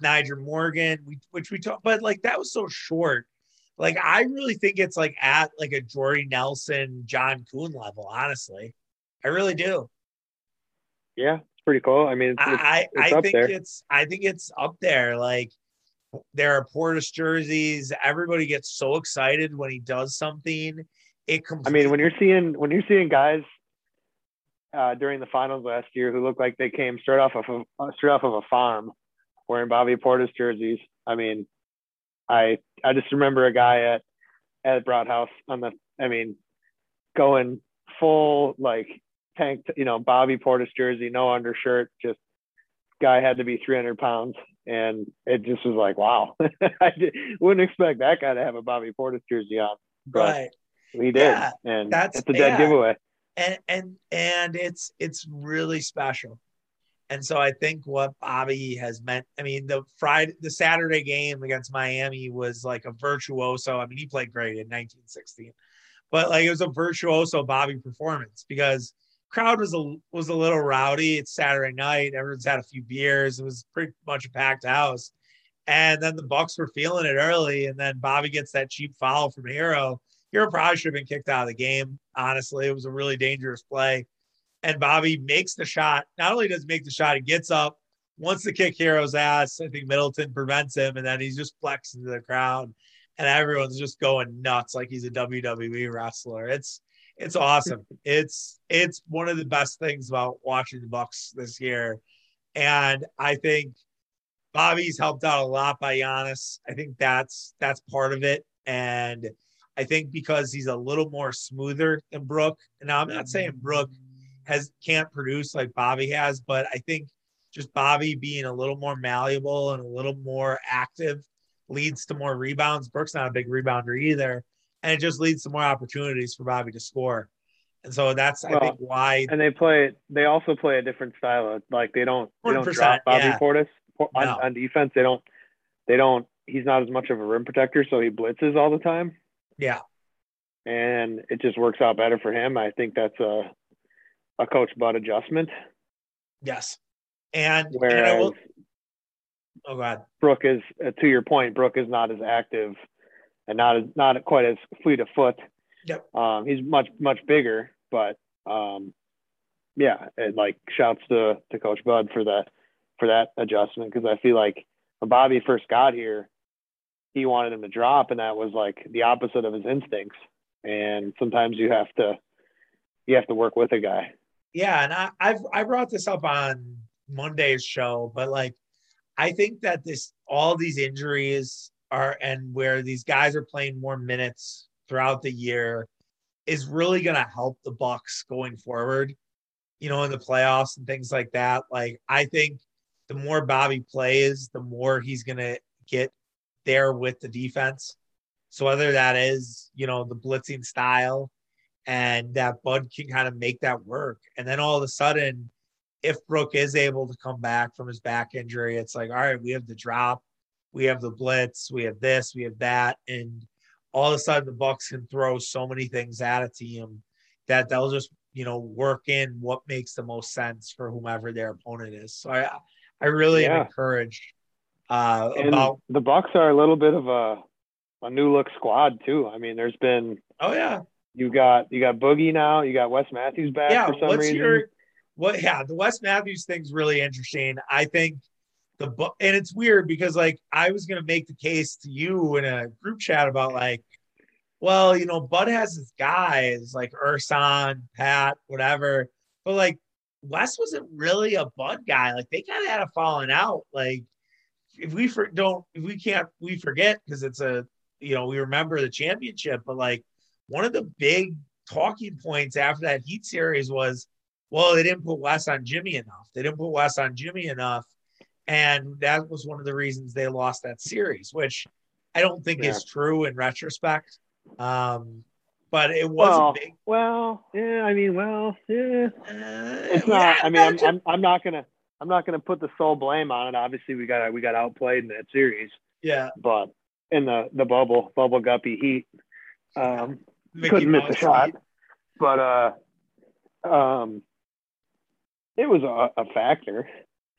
Nigel Morgan, which we talked, but like, that was so short. Like, I really think it's like at like a Jordy Nelson, John Kuhn level, honestly. I really do. Yeah, it's pretty cool. I mean, I think it's up there. Like, there are Portis jerseys. Everybody gets so excited when he does something. When you're seeing guys during the finals last year who look like they came straight off of a farm wearing Bobby Portis jerseys. I mean, I just remember a guy at Broad House going full like tanked, you know, Bobby Portis jersey, no undershirt, just guy had to be 300 pounds. And it just was like, wow, wouldn't expect that guy to have a Bobby Portis jersey on. Right. He did. Yeah, and that's a dead giveaway. And it's really special. And so I think what Bobby has meant, I mean, the Saturday game against Miami was like a virtuoso. I mean, he played great in 1916, but like it was a virtuoso Bobby performance because crowd was a little rowdy. It's Saturday night. Everyone's had a few beers. It was pretty much a packed house. And then the Bucks were feeling it early. And then Bobby gets that cheap foul from Hero. Hero probably should have been kicked out of the game. Honestly, it was a really dangerous play. And Bobby makes the shot. Not only does he make the shot, he gets up, wants to kick Hero's ass. I think Middleton prevents him, and then he's just flexing to the crowd, and everyone's just going nuts like he's a WWE wrestler. It's awesome. It's one of the best things about watching the Bucks this year. And I think Bobby's helped out a lot by Giannis. I think that's part of it. And I think because he's a little more smoother than Brooke. And I'm not saying Brooke can't produce like Bobby has, but I think just Bobby being a little more malleable and a little more active leads to more rebounds. Brooke's not a big rebounder either, and it just leads to more opportunities for Bobby to score. And so that's I think why. And they also play a different style of, like they don't drop Bobby Portis on defense. They don't. He's not as much of a rim protector, so he blitzes all the time. Yeah, and it just works out better for him. I think that's a Coach Bud adjustment. Yes. Oh God. Brooke is, to your point, Brooke is not as active and not quite as fleet of foot. Yep. He's much bigger, but and like shouts to Coach Bud for that adjustment. Cause I feel like when Bobby first got here, he wanted him to drop, and that was like the opposite of his instincts. And sometimes you have to, you have to work with a guy. Yeah, and I brought this up on Monday's show, but like I think that all these injuries are, and where these guys are playing more minutes throughout the year, is really going to help the Bucks going forward, you know, in the playoffs and things like that. Like, I think the more Bobby plays, the more he's going to get there with the defense. So whether that is, you know, the blitzing style, and that Bud can kind of make that work. And then all of a sudden, if Brooke is able to come back from his back injury, it's like, all right, we have the drop, we have the blitz, we have this, we have that. And all of a sudden the Bucks can throw so many things at a team that they'll just, you know, work in what makes the most sense for whomever their opponent is. So I really am encouraged about the Bucks are a little bit of a new look squad too. I mean, there's been, you got Boogie now, you got Wes Matthews back for some reason. The Wes Matthews thing's really interesting. I think and it's weird because, like, I was going to make the case to you in a group chat about, like, well, you know, Bud has his guys, like Ersan, Pat, whatever. But, like, Wes wasn't really a Bud guy. Like, they kind of had a falling out. Like, we forget because it's we remember the championship. But, like, one of the big talking points after that Heat series was, well, they didn't put Wes on Jimmy enough. And that was one of the reasons they lost that series, which I don't think is true in retrospect. But it was big. It's not. Yeah, I mean, I'm not gonna put the sole blame on it. Obviously, we got outplayed in that series. Yeah. But in the bubble guppy Heat, couldn't miss a shot. But it was a factor.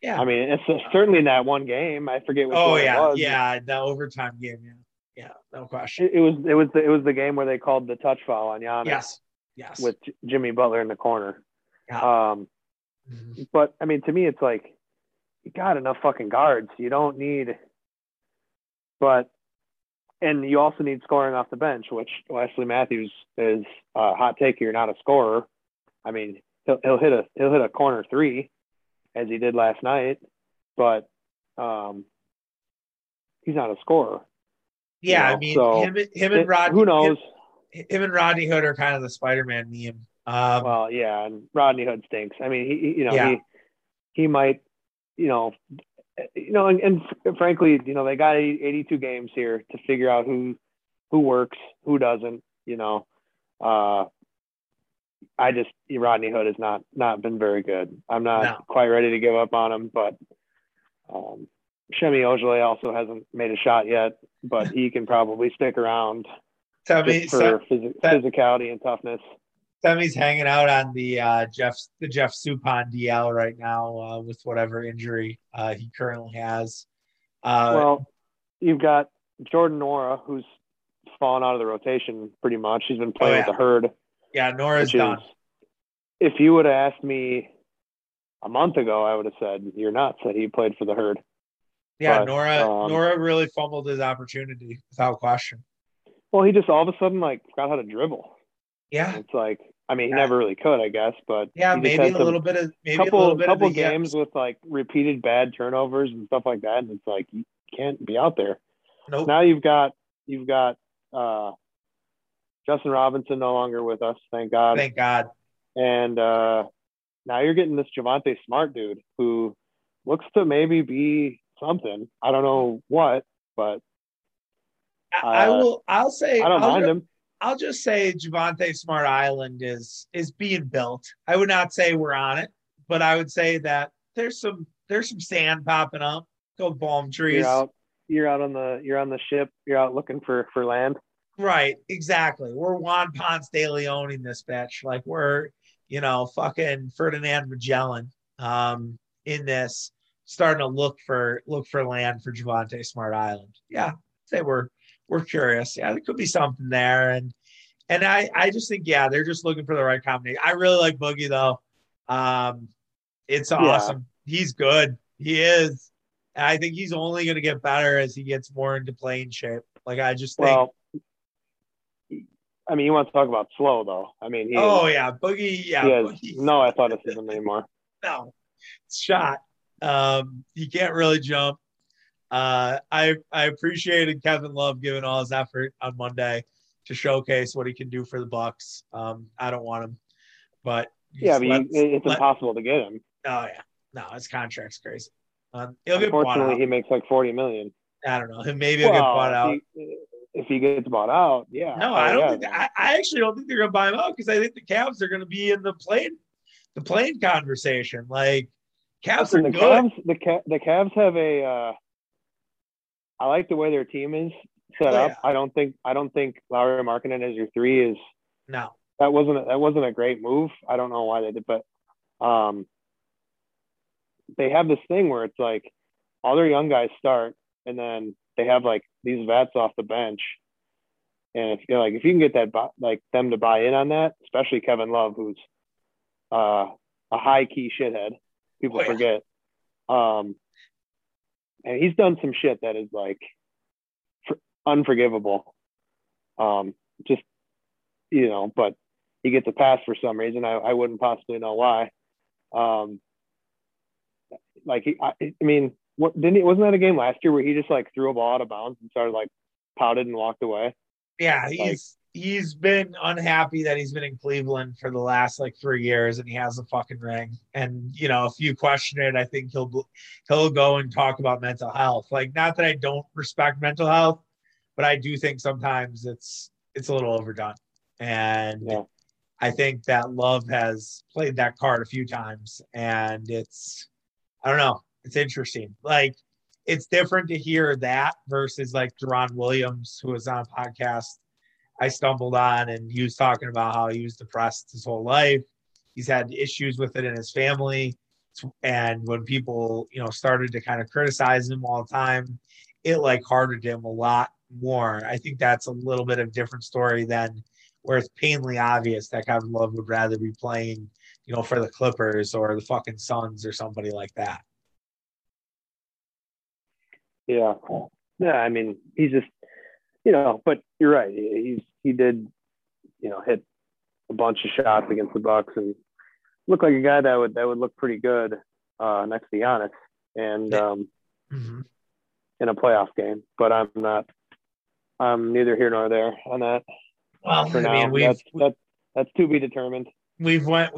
Yeah, I mean, it's certainly in that one game. I forget which one it was. The overtime game. Yeah, no question. It was the game where they called the touch foul on Giannis. Yes. With Jimmy Butler in the corner. Yeah. But I mean, to me, it's like you got enough fucking guards. You don't need, and you also need scoring off the bench, which Wesley Matthews is a hot take. You're not a scorer. I mean, he'll hit a corner three, as he did last night, but he's not a scorer. Yeah, you know? I mean, so him and Rodney. Who knows? Him and Rodney Hood are kind of the Spider-Man meme. And Rodney Hood stinks. I mean, he might, and frankly, you know, they got 82 games here to figure out who works, who doesn't. You know, Rodney Hood has not been very good. I'm not quite ready to give up on him, but Shemi Ojale also hasn't made a shot yet, but he can probably stick around physicality and toughness. Semi's hanging out on the Jeff Suppan DL right now with whatever injury he currently has. Well, you've got Jordan Nora, who's fallen out of the rotation pretty much. She's been playing with the Herd. Yeah, Nora's done. If you would have asked me a month ago, I would have said, you're nuts that he played for the Herd. Yeah, but Nora really fumbled his opportunity without question. Well, he just all of a sudden, like, forgot how to dribble. Yeah. It's like, I mean, he never really could, I guess, but yeah, maybe a couple games with, like, repeated bad turnovers and stuff like that. And it's like, you can't be out there. Nope. Now you've got Justin Robinson no longer with us, thank God. Thank God. And now you're getting this Javonte Smart dude who looks to maybe be something. I don't know what, but I'll mind him. I'll just say Javonte Smart Island is being built. I would not say we're on it, but I would say that there's some sand popping up. Go palm trees. You're on the ship. You're out looking for land. Right, exactly. We're Juan Ponce de Leon in this bitch. Like, we're, fucking Ferdinand Magellan in this, starting to look for land for Javonte Smart Island. Yeah, say we're curious. Yeah, there could be something there. And I just think, they're just looking for the right combination. I really like Boogie, though. It's awesome. Yeah. He's good. He is. And I think he's only going to get better as he gets more into playing shape. Like, I just think I mean, you want to talk about slow, though. I mean, Boogie. Yeah, Boogie. No athleticism anymore. No, it's shot. He can't really jump. I appreciated Kevin Love giving all his effort on Monday to showcase what he can do for the Bucks. I don't want him, but it's impossible to get him. Oh yeah, no, his contract's crazy. He'll get bought out. Unfortunately, he makes like $40 million. I don't know. Maybe he'll get bought out. If he gets bought out, yeah. No, I actually don't think they're going to buy him out because I think the Cavs are going to be in the plane conversation. Like, Cavs are good. The Cavs have a. I like the way their team is set up. Yeah. I don't think Lauri Markkanen as your three is. No. That wasn't a great move. I don't know why they did, but they have this thing where it's like all their young guys start, and then they have like these vets off the bench, and if you're like, if you can get that, like, them to buy in on that, especially Kevin Love, who's a high key shithead, people forget. And he's done some shit that is like unforgivable. Just, you know, but he gets a pass for some reason. I wouldn't possibly know why. Wasn't that a game last year where he just like threw a ball out of bounds and started like pouted and walked away? Yeah, he's been unhappy that he's been in Cleveland for the last like 3 years and he has a fucking ring. And you know, if you question it, I think he'll go and talk about mental health. Like, not that I don't respect mental health, but I do think sometimes it's a little overdone. And yeah. I think that Love has played that card a few times, and it's, I don't know. It's interesting. Like, it's different to hear that versus like Deron Williams, who was on a podcast I stumbled on, and he was talking about how he was depressed his whole life. He's had issues with it in his family. And when people, you know, started to kind of criticize him all the time, it like hardened him a lot more. I think that's a little bit of a different story than where it's painfully obvious that Kevin Love would rather be playing, you know, for the Clippers or the fucking Suns or somebody like that. Yeah. Yeah. I mean, he's just, you know, but you're right. He did, you know, hit a bunch of shots against the Bucks and looked like a guy that would look pretty good next to Giannis and in a playoff game, but I'm neither here nor there on that. Well, that's to be determined. We've went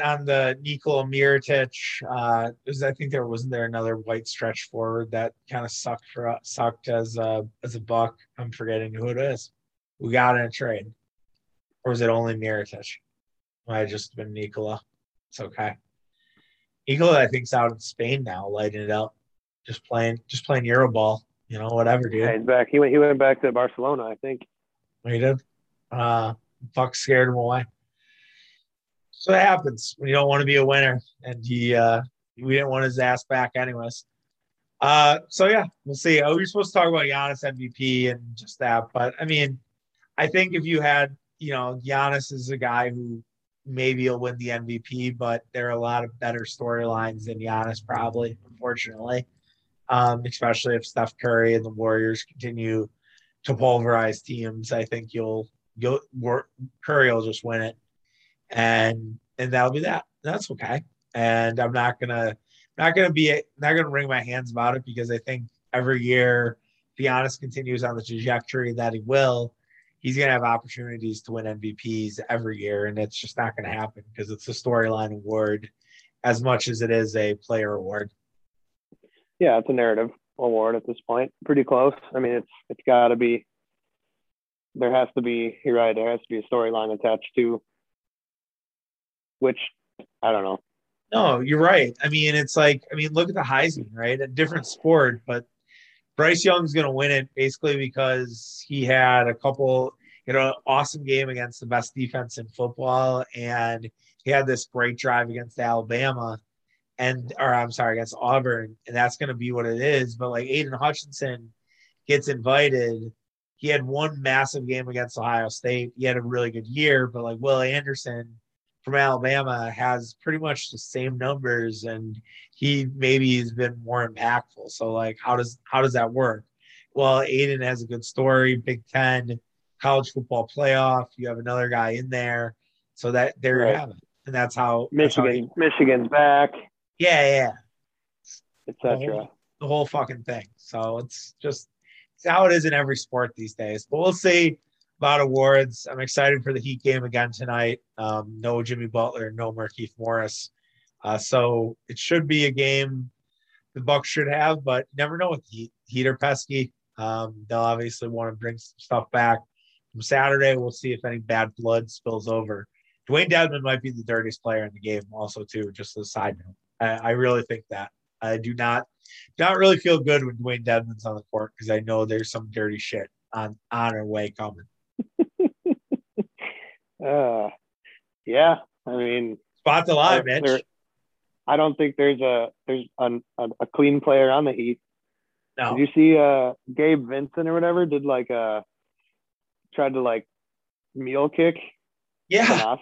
on the Nikola Mirotic. I think there wasn't there another white stretch forward that kind of sucked as a Buck. I'm forgetting who it is. We got in a trade, or was it only Mirotic? Might have just been Nikola. It's okay. Nikola, I think, is out in Spain now, lighting it up, just playing Euroball. You know, whatever, dude. Yeah, he's back. He went back to Barcelona, I think. He did. Buck scared him away. So it happens when you don't want to be a winner, and we didn't want his ass back anyways. So yeah, we'll see. We were supposed to talk about Giannis MVP and just that, but I mean, I think if you had, you know, Giannis is a guy who maybe he'll win the MVP, but there are a lot of better storylines than Giannis probably, unfortunately, especially if Steph Curry and the Warriors continue to pulverize teams. I think Curry will just win it. And that'll be that. That's okay. And I'm not gonna wring my hands about it, because I think every year, if Giannis continues on the trajectory that he will, he's gonna have opportunities to win MVPs every year, and it's just not gonna happen because it's a storyline award as much as it is a player award. Yeah, it's a narrative award at this point. Pretty close. I mean, it's gotta be. There has to be a storyline attached to. Which, I don't know. No, you're right. I mean, it's like, I mean, look at the Heisman, right? A different sport, but Bryce Young's going to win it basically because he had a couple, you know, awesome game against the best defense in football, and he had this great drive against Alabama, against Auburn, and that's going to be what it is. But like, Aiden Hutchinson gets invited. He had one massive game against Ohio State. He had a really good year, but like, Will Anderson from Alabama has pretty much the same numbers, and he maybe has been more impactful. So like, how does that work? Well, Aiden has a good story, Big Ten, college football playoff. You have another guy in there. So that there you have it. And that's how Michigan's back. Yeah. Etc. The whole fucking thing. So it's how it is in every sport these days. But we'll see about awards. I'm excited for the Heat game again tonight. No Jimmy Butler, no Markieff Morris. So it should be a game the Bucks should have, but never know with the Heat. Heat are pesky. They'll obviously want to bring some stuff back from Saturday. We'll see if any bad blood spills over. Dwayne Dedmon might be the dirtiest player in the game also, too, just as a side note. I really think that. I do not really feel good when Dwayne Dedmon's on the court because I know there's some dirty shit on our way coming. Yeah, I mean, spot the lie, bitch. I don't think there's a clean player on the Heat. No. Did you see Gabe Vincent or whatever did like tried to like meal kick? Yeah.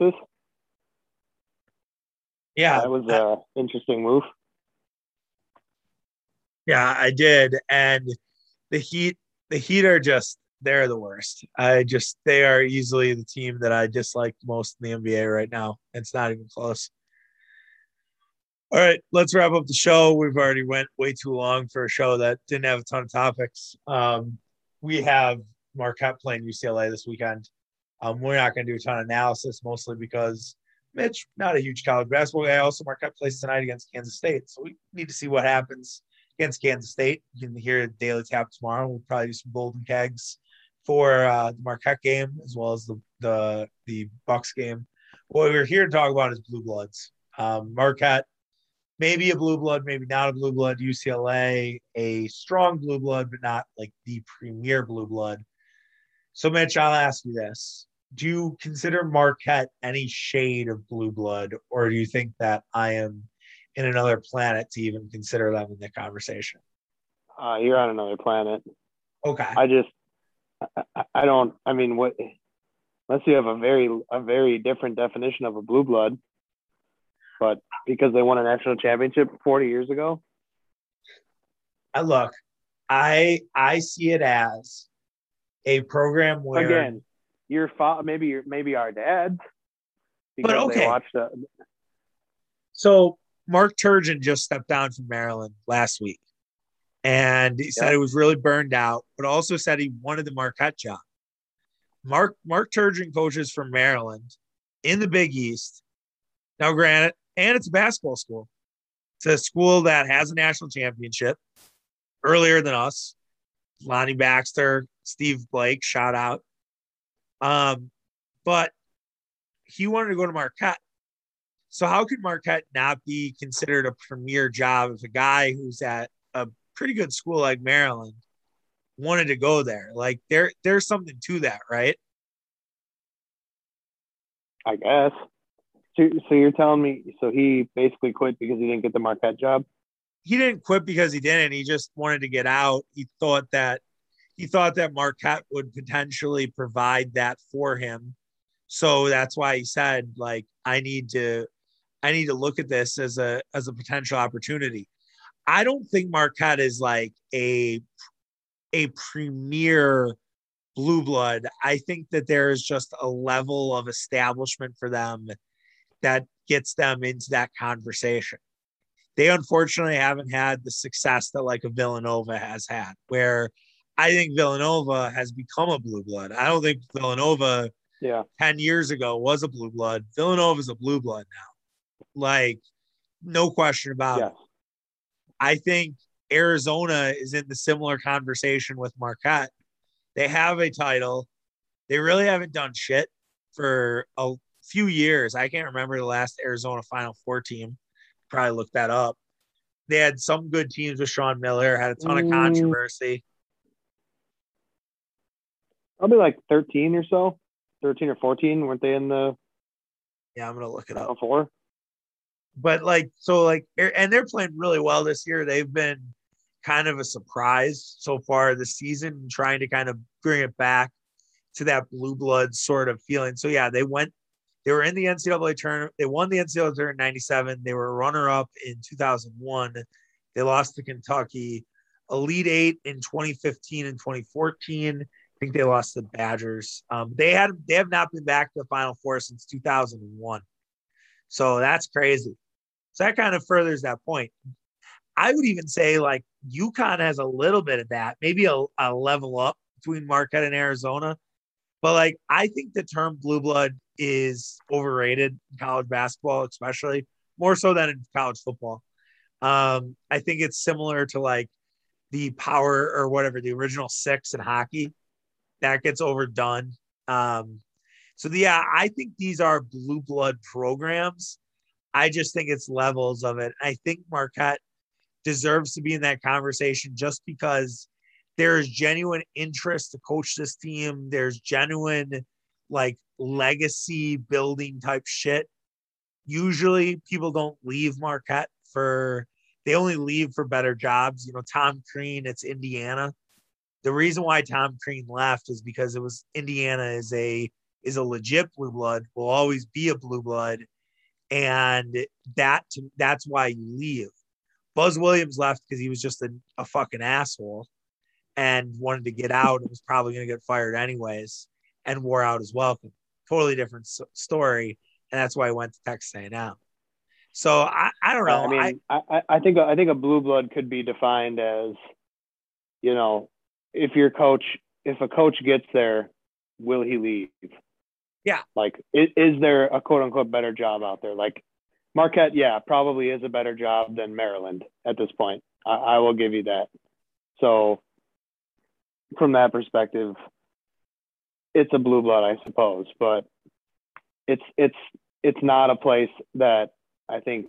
Yeah, that was an interesting move. Yeah, I did, and the Heat are just. They're the worst. They are easily the team that I dislike most in the NBA right now. It's not even close. All right, let's wrap up the show. We've already went way too long for a show that didn't have a ton of topics. We have Marquette playing UCLA this weekend. We're not going to do a ton of analysis, mostly because Mitch, not a huge college basketball guy. Also, Marquette plays tonight against Kansas State. So we need to see what happens against Kansas State. You can hear Daily Tap tomorrow. We'll probably do some golden kegs for the Marquette game, as well as the Bucks game. What we're here to talk about is Blue Bloods. Marquette, maybe a Blue Blood, maybe not a Blue Blood. UCLA, a strong Blue Blood, but not like the premier Blue Blood. So, Mitch, I'll ask you this. Do you consider Marquette any shade of Blue Blood, or do you think that I am in another planet to even consider them in the conversation? You're on another planet. Okay. Unless you have a very different definition of a blue blood, but because they won a national championship 40 years ago. I see it as a program where again, maybe our dads, but okay. They watched so Mark Turgeon just stepped down from Maryland last week. And he said he was really burned out, but also said he wanted the Marquette job. Mark Turgeon coaches from Maryland in the Big East. Now, granted, and it's a basketball school. It's a school that has a national championship earlier than us. Lonnie Baxter, Steve Blake, shout out. But he wanted to go to Marquette. So how could Marquette not be considered a premier job if a guy who's at a pretty good school like Maryland wanted to go there? Like there's something to that, right? I guess. So you're telling me, so he basically quit because he didn't get the Marquette job? He didn't quit because he didn't. He just wanted to get out. He thought that Marquette would potentially provide that for him. So that's why he said, like, I need to look at this as a potential opportunity. I don't think Marquette is like a premier blue blood. I think that there is just a level of establishment for them that gets them into that conversation. They unfortunately haven't had the success that like a Villanova has had, where I think Villanova has become a blue blood. I don't think Villanova 10 years ago was a blue blood. Villanova is a blue blood now. Like, no question about it. I think Arizona is in the similar conversation with Marquette. They have a title. They really haven't done shit for a few years. I can't remember the last Arizona Final Four team. Probably look that up. They had some good teams with Sean Miller, had a ton of controversy. Probably like 13 or so. 13 or 14, weren't they in the I'm going to look it up. Four? But like, so like, and they're playing really well this year. They've been kind of a surprise so far this season, trying to kind of bring it back to that blue blood sort of feeling. So yeah, they were in the NCAA tournament. They won the NCAA tournament in 97. They were a runner up in 2001. They lost to Kentucky, Elite Eight in 2015 and 2014. I think they lost to the Badgers. They have not been back to the Final Four since 2001. So that's crazy. So that kind of furthers that point. I would even say like UConn has a little bit of that, maybe a level up between Marquette and Arizona. But like, I think the term blue blood is overrated in college basketball, especially more so than in college football. I think it's similar to like the power or whatever, the original six in hockey that gets overdone. I think these are blue blood programs. I just think it's levels of it. I think Marquette deserves to be in that conversation just because there is genuine interest to coach this team. There's genuine like legacy building type shit. Usually people don't leave Marquette they only leave for better jobs. You know, Tom Crean, it's Indiana. The reason why Tom Crean left is because it was Indiana is a legit blue blood, will always be a blue blood. And that's why you leave. Buzz Williams left because he was just a fucking asshole and wanted to get out and was probably going to get fired anyways and wore out his welcome. Totally different story. And that's why he went to Texas A&M. So I don't know. I mean, I think a blue blood could be defined as, you know, if a coach gets there, will he leave? Yeah. Like, is there a quote unquote better job out there? Like Marquette, yeah, probably is a better job than Maryland at this point. I will give you that. So from that perspective, it's a blue blood, I suppose, but it's not a place that I think,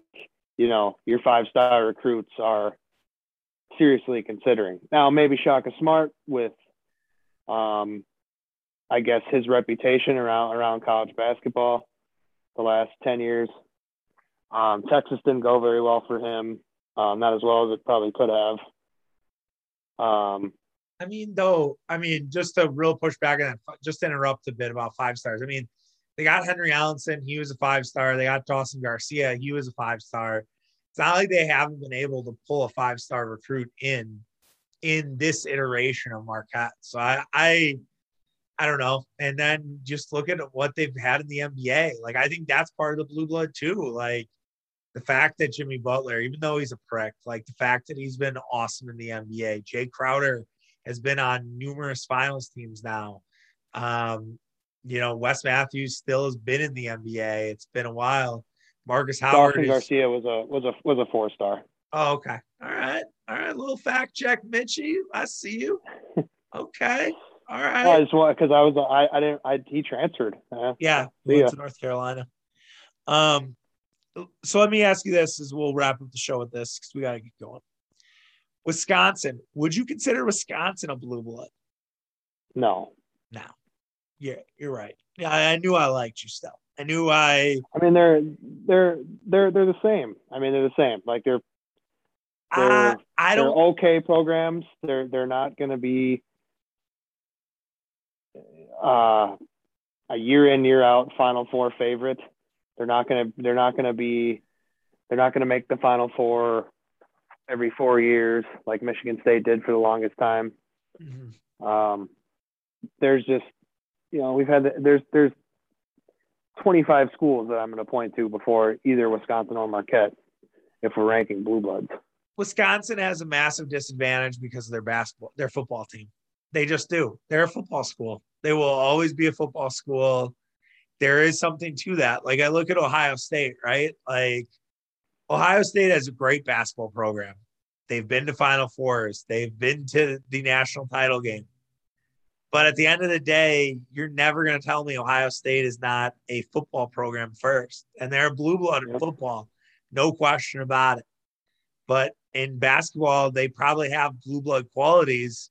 you know, your five-star recruits are seriously considering. Now, maybe Shaka Smart with, I guess, his reputation around college basketball the last 10 years. Texas didn't go very well for him. Not as well as it probably could have. Just a real pushback on that, just to interrupt a bit about five stars. I mean, they got Henry Allenson. He was a five-star. They got Dawson Garcia. He was a five-star. It's not like they haven't been able to pull a five-star recruit in this iteration of Marquette. So I don't know. And then just look at what they've had in the NBA. Like, I think that's part of the blue blood too. Like the fact that Jimmy Butler, even though he's a prick, like the fact that he's been awesome in the NBA. Jay Crowder has been on numerous finals teams now. You know, Wes Matthews still has been in the NBA. It's been a while. Marcus Howard. Garcia was a four-star. Oh, okay. All right. Little fact check, Mitchie. I see you. Okay. All right. Well, I just want because he transferred. Yeah. He went to North Carolina. So let me ask you this as we'll wrap up the show with this because we got to get going. Wisconsin. Would you consider Wisconsin a blue blood? No. Yeah, you're right. Yeah, I knew I liked you still. I mean, they're the same. I mean, they're the same. Like they're okay programs. They're not going to be a year in year out Final Four favorite. They're not going to make the Final Four every 4 years like Michigan State did for the longest time. Mm-hmm. There's just. You know, there's 25 schools that I'm going to point to before either Wisconsin or Marquette if we're ranking blue bloods. Wisconsin has a massive disadvantage because of their football team. They just do. They're a football school. They will always be a football school. There is something to that. Like I look at Ohio State, right? Like Ohio State has a great basketball program. They've been to Final Fours. They've been to the national title game. But at the end of the day, you're never going to tell me Ohio State is not a football program first. And they're a blue blood in football, no question about it. But in basketball, they probably have blue blood qualities,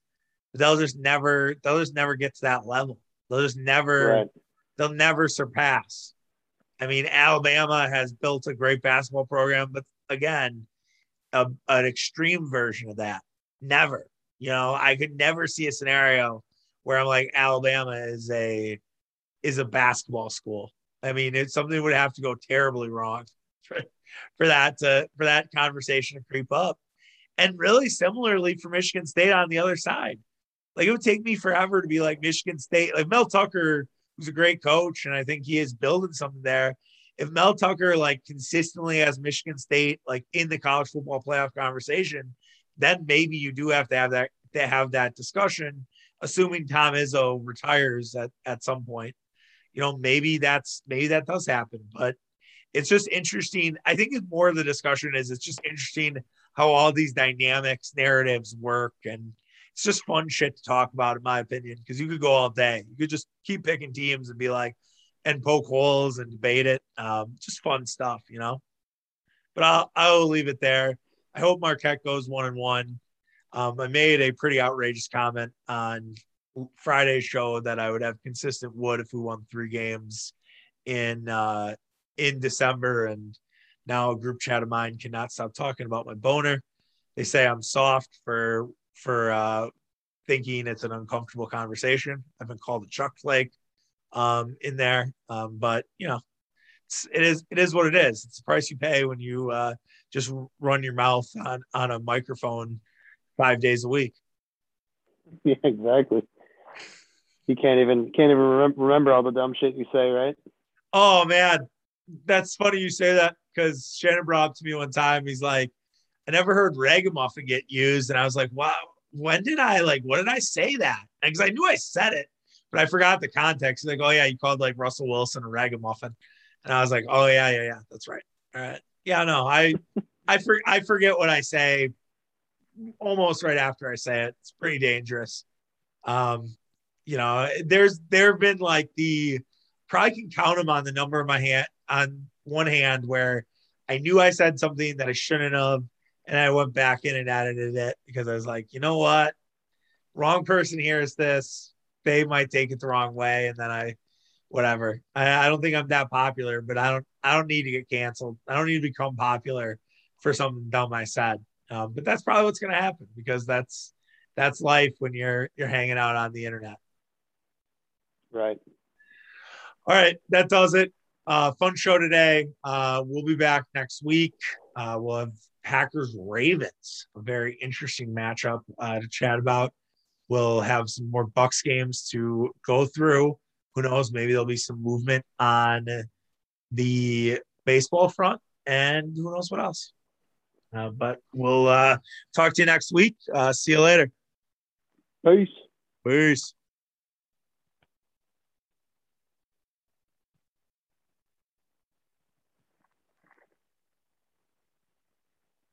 but they'll just never get to that level. They'll never surpass. I mean, Alabama has built a great basketball program, but again, an extreme version of that. Never. You know, I could never see a scenario where I'm like, Alabama is a basketball school. I mean, something would have to go terribly wrong for that conversation to creep up. And really similarly for Michigan State on the other side, Like, it would take me forever to be like Michigan State. Like, Mel Tucker, who's a great coach, and I think he is building something there. If Mel Tucker, like, consistently has Michigan State, like, in the college football playoff conversation, then maybe you do have to have that, to have that discussion, assuming Tom Izzo retires at some point. You know, maybe that does happen, but it's just interesting. I think it's more of the discussion is it's just interesting how all these dynamics, narratives work. And it's just fun shit to talk about, in my opinion, because you could go all day. You could just keep picking teams and be like, and poke holes and debate it. Just fun stuff, you know, but I'll leave it there. I hope Marquette goes 1-1. I made a pretty outrageous comment on Friday's show that I would have consistent wood if we won 3 games in December. And now a group chat of mine cannot stop talking about my boner. They say I'm soft for thinking it's an uncomfortable conversation. I've been called a chuck flake in there. But you know, it is what it is. It's the price you pay when you just run your mouth on a microphone 5 days a week. Yeah, exactly. You can't even remember all the dumb shit you say, right? Oh man, that's funny you say that, because Shannon brought up to me one time. He's like, I never heard ragamuffin get used. And I was like, wow, what did I say that? Because I knew I said it, but I forgot the context. He's like, oh yeah, you called like Russell Wilson a ragamuffin. And I was like, oh yeah. That's right. All right. Yeah, no, I forget what I say almost right after I say it. It's pretty dangerous. You know, there have been like probably can count them on the number of my hand on one hand where I knew I said something that I shouldn't have. And I went back in and edited it because I was like, you know what? Wrong person hears this. They might take it the wrong way. And then whatever. I don't think I'm that popular, but I don't need to get canceled. I don't need to become popular for something dumb I said. But that's probably what's going to happen, because that's life when you're hanging out on the internet. Right. All right. That does it. Fun show today. We'll be back next week. We'll have Packers-Ravens, a very interesting matchup to chat about. We'll have some more Bucks games to go through. Who knows? Maybe there'll be some movement on the baseball front, and who knows what else. But we'll talk to you next week. See you later. Peace.